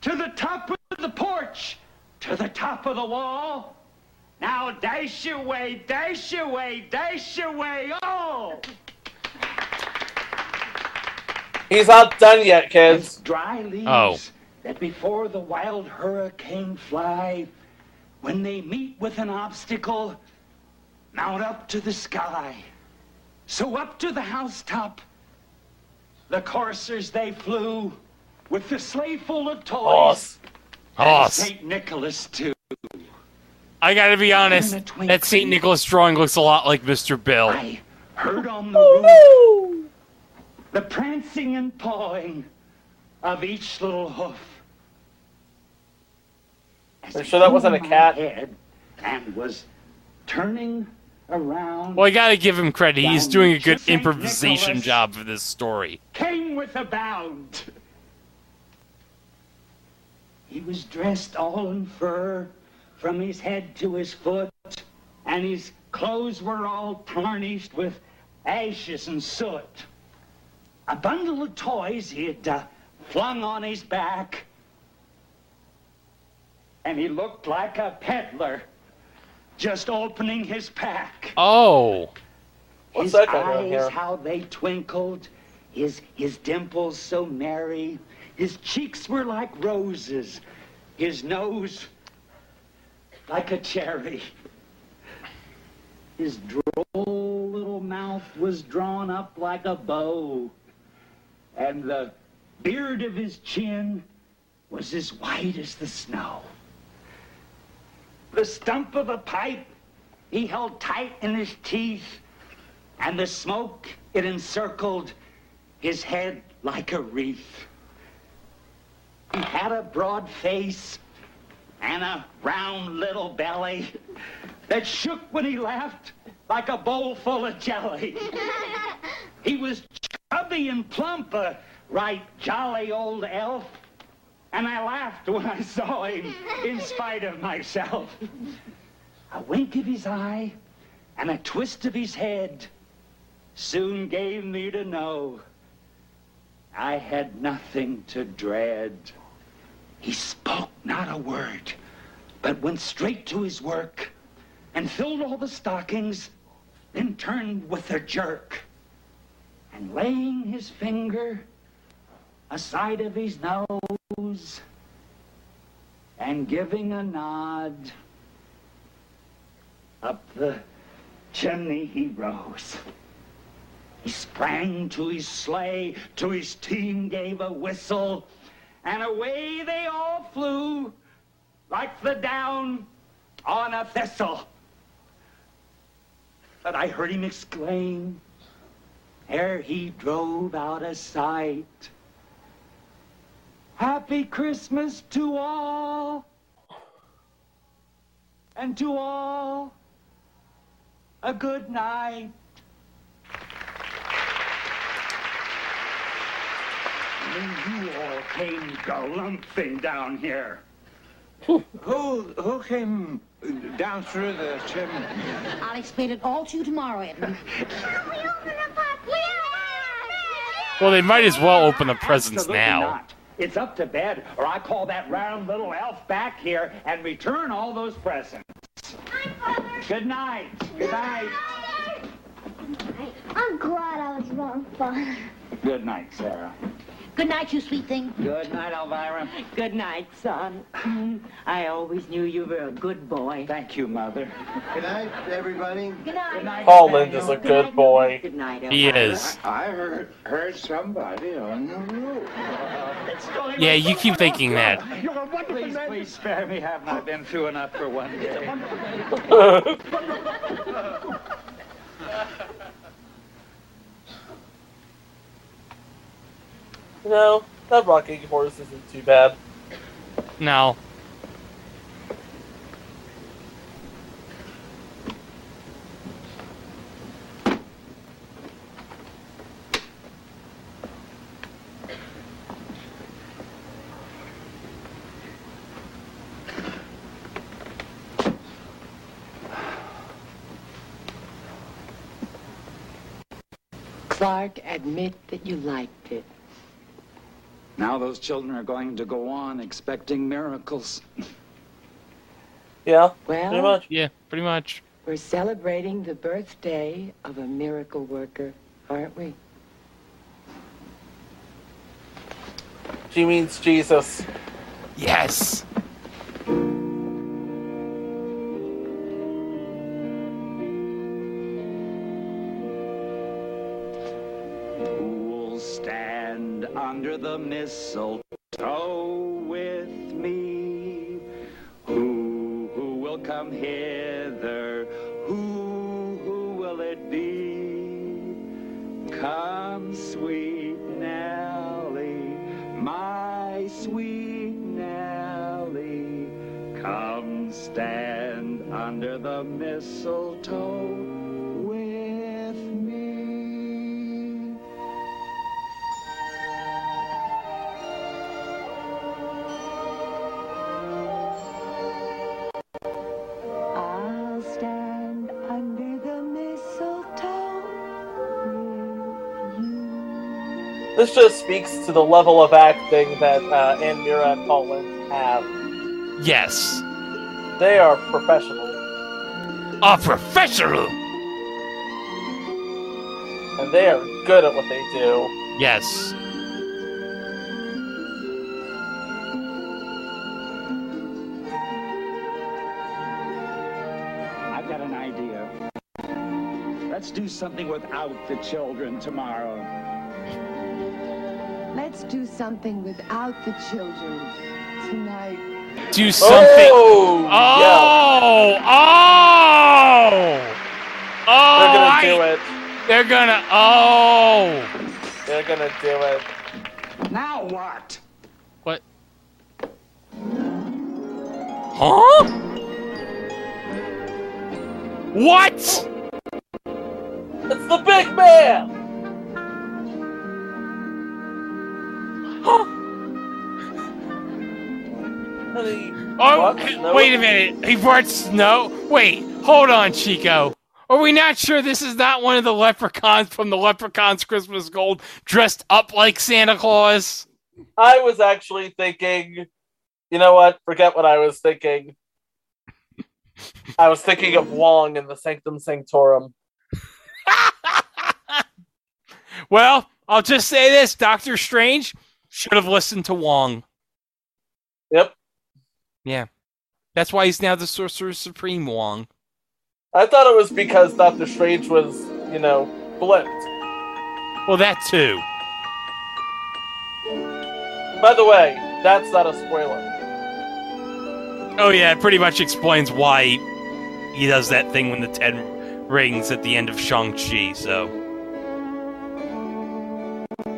to the top of the porch, to the top of the wall, Now dash away, oh! He's not done yet, kids. It's dry leaves that before the wild hurricane fly, when they meet with an obstacle, mount up to the sky. So up to the housetop, the coursers they flew, with the sleigh full of toys. And St. Nicholas, too. I gotta be honest, that St. Nicholas drawing looks a lot like Mr. Bill. I heard on the roof the prancing and pawing of each little hoof. I'm sure that wasn't a cat. And was turning around. Well, I gotta give him credit. He's doing a good improvisation job for this story. Came with a bound. He was dressed all in fur, from his head to his foot, and his clothes were all tarnished with ashes and soot. A bundle of toys he had flung on his back, and he looked like a peddler just opening his pack. His eyes, how they twinkled, his dimples so merry, his cheeks were like roses, his nose like a cherry. His droll little mouth was drawn up like a bow, and the beard of his chin was as white as the snow. The stump of a pipe he held tight in his teeth, and the smoke, it encircled his head like a wreath. He had a broad face and a round little belly that shook when he laughed like a bowl full of jelly. He was chubby and plump, a right jolly old elf, and I laughed when I saw him in spite of myself. A wink of his eye and a twist of his head soon gave me to know I had nothing to dread. He spoke not a word, but went straight to his work and filled all the stockings, then turned with a jerk. And laying his finger aside of his nose and giving a nod, up the chimney he rose. He sprang to his sleigh, to his team gave a whistle, and away they all flew like the down on a thistle. But I heard him exclaim, ere he drove out of sight, Happy Christmas to all, and to all a good night. And you all came galumphing down here. Who came down through the chimney? I'll explain it all to you tomorrow, Edmund. Can we open up our presents? Well, they might as well open the presents now. Not. It's up to bed, or I call that round little elf back here and return all those presents. Hi, Father. Good night. Good night. I'm glad I was wrong, Father. Good night, Sarah. Good night, you sweet thing. Good night, Elvira. Good night, son. I always knew you were a good boy. Thank you, Mother. Good night, everybody. Good night. Good night. Paul Lynde is a good boy. Good night, Elvira. He is. I heard somebody on the roof. Yeah, you keep thinking that. Please spare me. Haven't I been through enough for one day? No, that rocking horse isn't too bad. No. Clark, admit that you liked it. Now those children are going to go on expecting miracles. Yeah. Well, pretty much. Yeah, pretty much. We're celebrating the birthday of a miracle worker, aren't we? She means Jesus. Yes. Who'll stand under the mistletoe with me? Who will come hither? Who will it be? Come, sweet Nelly, my sweet Nelly, come stand under the mistletoe with me. I'll stand under the mistletoe with you. This just speaks to the level of acting that Anne Meara and Paul Lynde have. Yes. They are professional. A professional! And they are good at what they do. Yes. I've got an idea. Let's do something without the children tomorrow. Let's do something without the children tonight. Do something. They're gonna do it. Now what? What? Huh? What? It's the big man! Huh? Oh, wait a minute. He brought snow? Wait, hold on, Chico. Are we not sure this is not one of the leprechauns from the Leprechaun's Christmas Gold dressed up like Santa Claus? I was actually thinking, you know what? Forget what I was thinking. I was thinking of Wong in the Sanctum Sanctorum. Well, I'll just say this. Doctor Strange should have listened to Wong. Yep. Yeah. That's why he's now the Sorcerer Supreme, Wong. I thought it was because Doctor Strange was, you know, blipped. Well, that too. By the way, that's not a spoiler. Oh, yeah, it pretty much explains why he does that thing when the 10 rings at the end of Shang-Chi, so.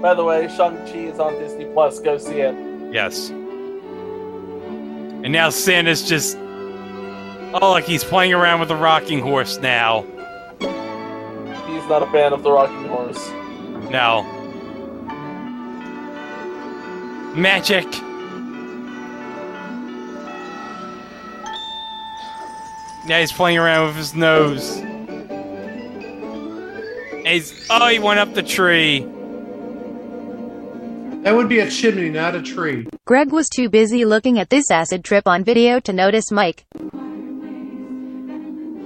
By the way, Shang-Chi is on Disney+. Go see it. Yes. And now Santa's just... Oh, like he's playing around with the rocking horse now. He's not a fan of the rocking horse. No. Magic. Now he's playing around with his nose. And he's... Oh, he went up the tree. That would be a chimney, not a tree. Greg was too busy looking at this acid trip on video to notice Mike.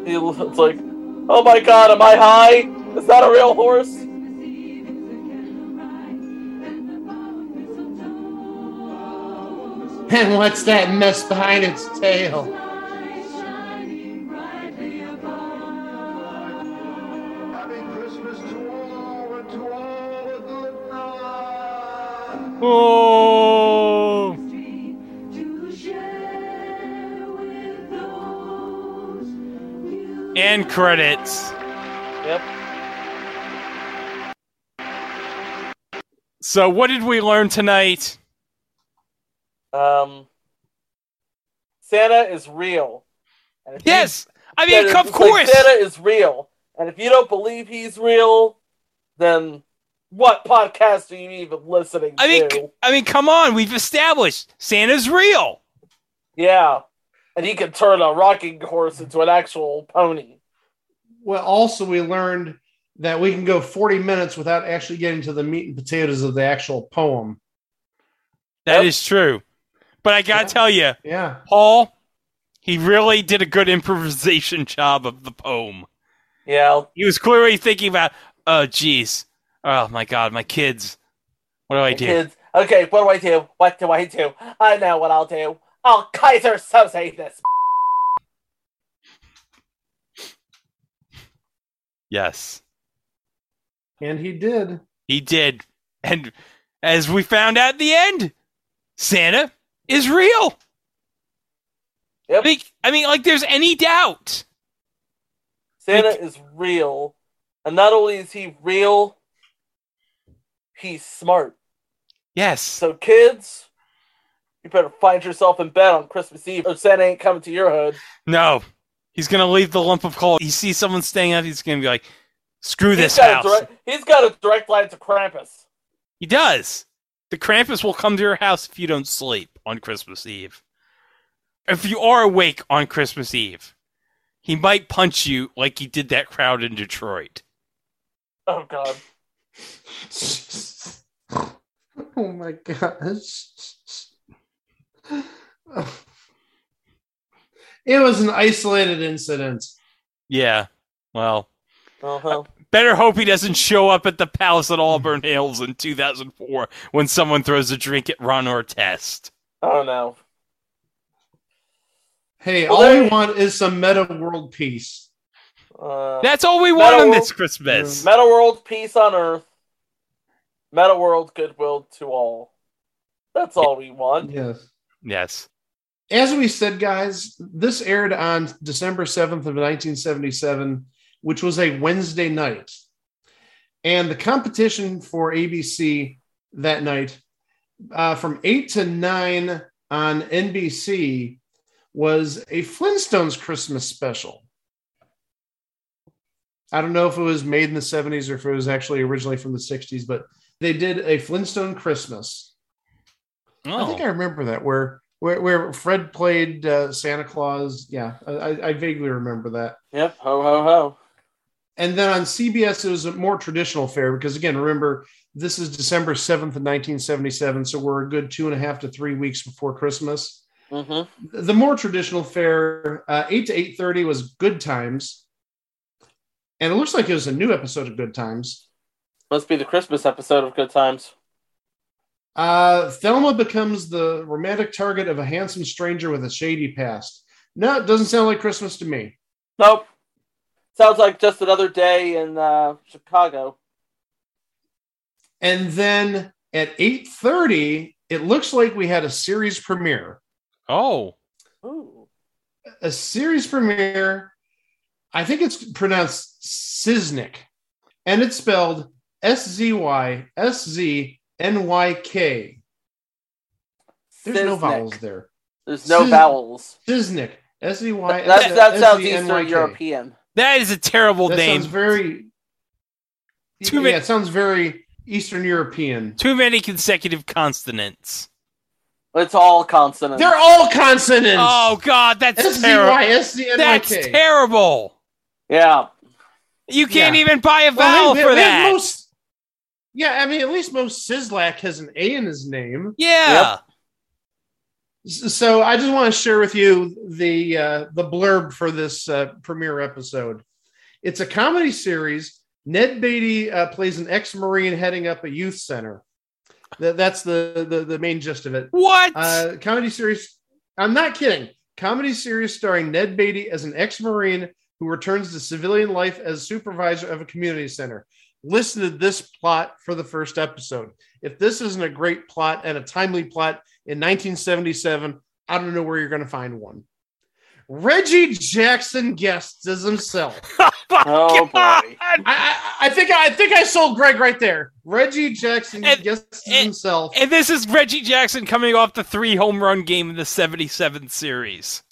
It's like, oh my god, am I high? Is that a real horse? And what's that mess behind its tail? Oh. And credits. Yep. So what did we learn tonight? Santa is real. Yes! I mean, of course! Like, Santa is real. And if you don't believe he's real, then... What podcast are you even listening to? I mean, come on. We've established Santa's real. Yeah. And he can turn a rocking horse into an actual pony. Well, also we learned that we can go 40 minutes without actually getting to the meat and potatoes of the actual poem. That is true. But I got to tell you, Paul, He really did a good improvisation job of the poem. Yeah. He was clearly thinking about, oh, geez. Oh, my God, my kids. What do I do? Kids. Okay, what do I do? What do I do? I know what I'll do. I'll Kaiser Soze this. Yes. And he did. He did. And as we found out at the end, Santa is real. Yep. I mean, there's any doubt. Santa is real. And not only is he real, he's smart. Yes. So kids, you better find yourself in bed on Christmas Eve or Santa ain't coming to your hood. No. He's going to leave the lump of coal. He sees someone staying up, he's going to be like, screw this house. He's got a direct line to Krampus. He does. The Krampus will come to your house if you don't sleep on Christmas Eve. If you are awake on Christmas Eve, he might punch you like he did that crowd in Detroit. Oh, God. Oh, my gosh. It was an isolated incident. Yeah, well. Uh-huh. Better hope he doesn't show up at the Palace at Auburn Hills in 2004 when someone throws a drink at Ron Artest. Oh, no. Hey, all we want is some meta world peace. That's all we want on this Christmas. Meta world peace on Earth. Meta world goodwill to all. That's all we want. Yes. Yes. As we said, guys, this aired on December 7th of 1977, which was a Wednesday night. And the competition for ABC that night, from 8 to 9 on NBC, was a Flintstones Christmas special. I don't know if it was made in the 70s or if it was actually originally from the 60s, but they did a Flintstone Christmas. Oh. I think I remember that, where Fred played Santa Claus. Yeah, I vaguely remember that. Yep, ho, ho, ho. And then on CBS, it was a more traditional fare because, again, remember, this is December 7th of 1977, so we're a good 2.5 to 3 weeks before Christmas. Mm-hmm. The more traditional fare, 8 to 8:30 was Good Times, and it looks like it was a new episode of Good Times. Must be the Christmas episode of Good Times. Thelma becomes the romantic target of a handsome stranger with a shady past. No, it doesn't sound like Christmas to me. Nope. Sounds like just another day in Chicago. And then at 8:30, it looks like we had a series premiere. Oh. Ooh. A series premiere. I think it's pronounced Siznik. And it's spelled S-Z-Y-S-Z-N-Y-K. There's no vowels there. There's no vowels. Siznik. S-Z-Y-S-Z-N-Y-K. That sounds Eastern European. That is a terrible name. Sounds very... Yeah, it sounds very Eastern European. Too many consecutive consonants. It's all consonants. They're all consonants. Oh, God, that's terrible. S-Z-Y-S-Z-N-Y-K. That's terrible. Yeah. You can't even buy a vowel for that. At least most Sizlak has an A in his name. Yeah. Yep. So I just want to share with you the blurb for this premiere episode. It's a comedy series. Ned Beatty plays an ex-Marine heading up a youth center. That's the main gist of it. What? Comedy series. I'm not kidding. Comedy series starring Ned Beatty as an ex-Marine who returns to civilian life as supervisor of a community center. Listen to this plot for the first episode. If this isn't a great plot and a timely plot in 1977, I don't know where you're going to find one. Reggie Jackson guests as himself. Oh, God. Boy! I think I sold Greg right there. Reggie Jackson guests as himself, and this is Reggie Jackson coming off the 3-home run game in the 77 series.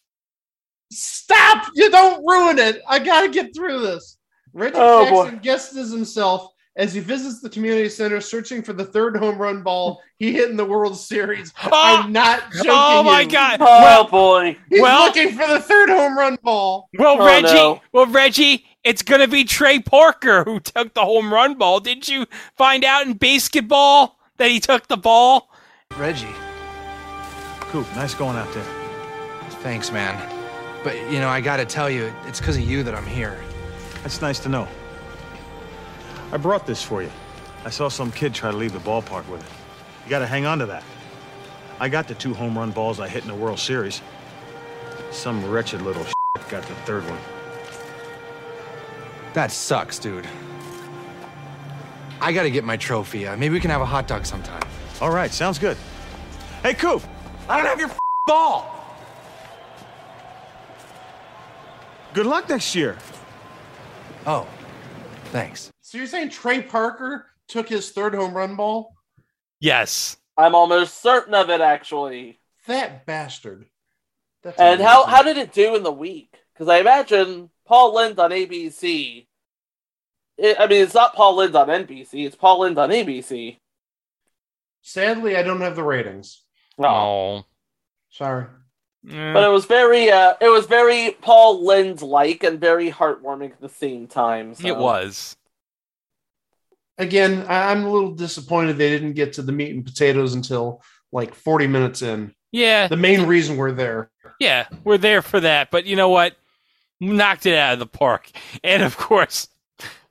Stop! You don't ruin it. I gotta get through this. Reggie Jackson guests as himself as he visits the community center, searching for the 3rd home run ball he hit in the World Series. Oh, I'm not joking. Oh, my God. Oh, well, boy. He's looking for the 3rd home run ball. Well, oh, Reggie, no. It's going to be Trey Parker who took the home run ball. Didn't you find out in basketball that he took the ball? Reggie. Coop, nice going out there. Thanks, man. But, you know, I gotta tell you, it's because of you that I'm here. That's nice to know. I brought this for you. I saw some kid try to leave the ballpark with it. You gotta hang on to that. I got the 2 home run balls I hit in the World Series. Some wretched little shit got the 3rd one. That sucks, dude. I gotta get my trophy. Maybe we can have a hot dog sometime. All right, sounds good. Hey, Coop, I don't have your ball. Good luck next year. Oh, thanks. So you're saying Trey Parker took his 3rd home run ball? Yes. I'm almost certain of it, actually. That bastard. That's and amazing. How did it do in the week? Because I imagine Paul Lynde on ABC. It's not Paul Lynde on NBC. It's Paul Lynde on ABC. Sadly, I don't have the ratings. Oh, sorry. But it was very Paul Lynde-like and very heartwarming at the same time. So. It was. Again, I'm a little disappointed they didn't get to the meat and potatoes until like 40 minutes in. Yeah. The main reason we're there. Yeah, we're there for that. But you know what? Knocked it out of the park. And of course,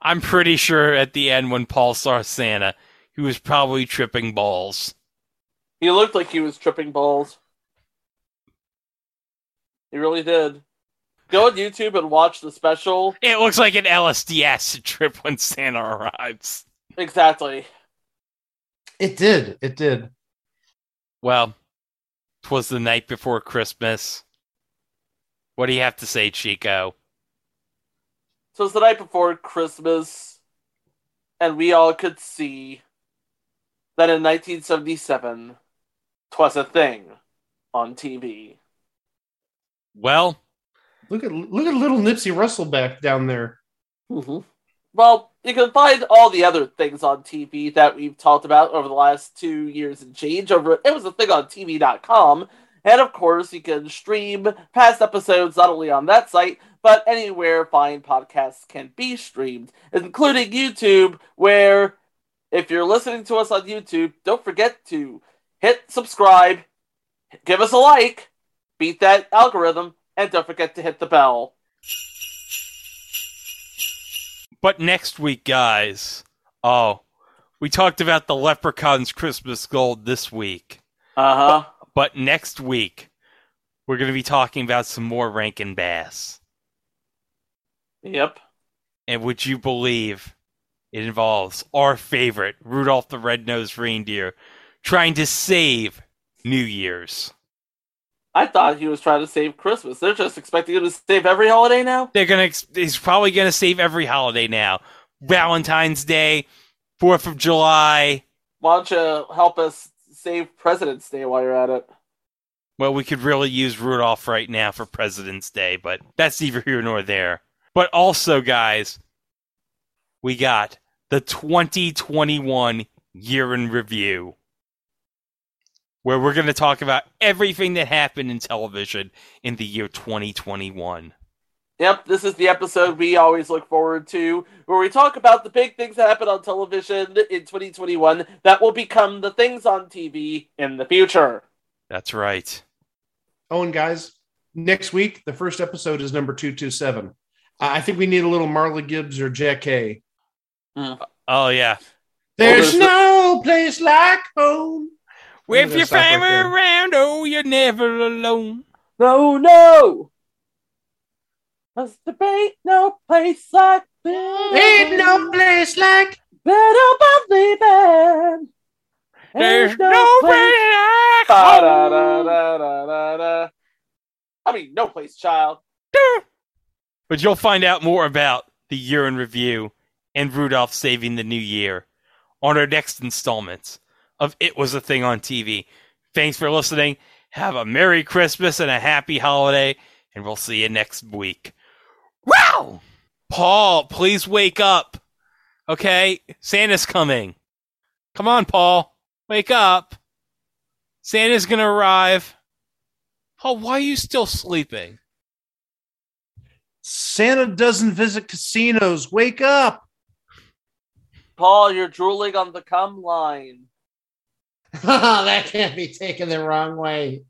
I'm pretty sure at the end when Paul saw Santa, he was probably tripping balls. He looked like he was tripping balls. He really did. Go on YouTube and watch the special. It looks like an LSD acid trip when Santa arrives. Exactly. It did. It did. Well, 'Twas the Night Before Christmas. What do you have to say, Chico? 'Twas the night before Christmas, and we all could see that in 1977, 'twas a thing on TV. Well... Look at little Nipsey Russell back down there. Mm-hmm. Well, you can find all the other things on TV that we've talked about over the last 2 years and change over at itwasathingontv.com. And, of course, you can stream past episodes not only on that site, but anywhere fine podcasts can be streamed, including YouTube, where if you're listening to us on YouTube, don't forget to hit subscribe, give us a like, beat that algorithm, and don't forget to hit the bell. But next week, guys, we talked about the Leprechaun's Christmas Gold this week. Uh-huh. But next week, we're going to be talking about some more Rankin/Bass. Yep. And would you believe it involves our favorite, Rudolph the Red-Nosed Reindeer, trying to save New Year's. I thought he was trying to save Christmas. They're just expecting him to save every holiday now? He's probably going to save every holiday now. Valentine's Day, 4th of July. Why don't you help us save President's Day while you're at it? Well, we could really use Rudolph right now for President's Day, but that's neither here nor there. But also, guys, we got the 2021 Year in Review, where we're going to talk about everything that happened in television in the year 2021. Yep, this is the episode we always look forward to, where we talk about the big things that happened on television in 2021 that will become the things on TV in the future. That's right. Oh, and guys, next week, the first episode is number 227. I think we need a little Marla Gibbs or Jack Hay. Mm. Oh, yeah. There's no place like home. With your family around, oh, you're never alone. Oh, no. Must debate no place like this. Ain't no place like better believe it. There's no place like home. I mean, no place, child. But you'll find out more about the Year in Review and Rudolph saving the new year on our next installments of It Was a Thing on TV. Thanks for listening. Have a Merry Christmas and a Happy Holiday, and we'll see you next week. Wow! Paul, please wake up. Okay? Santa's coming. Come on, Paul. Wake up. Santa's gonna arrive. Paul, why are you still sleeping? Santa doesn't visit casinos. Wake up! Paul, you're drooling on the cum line. That can't be taken the wrong way.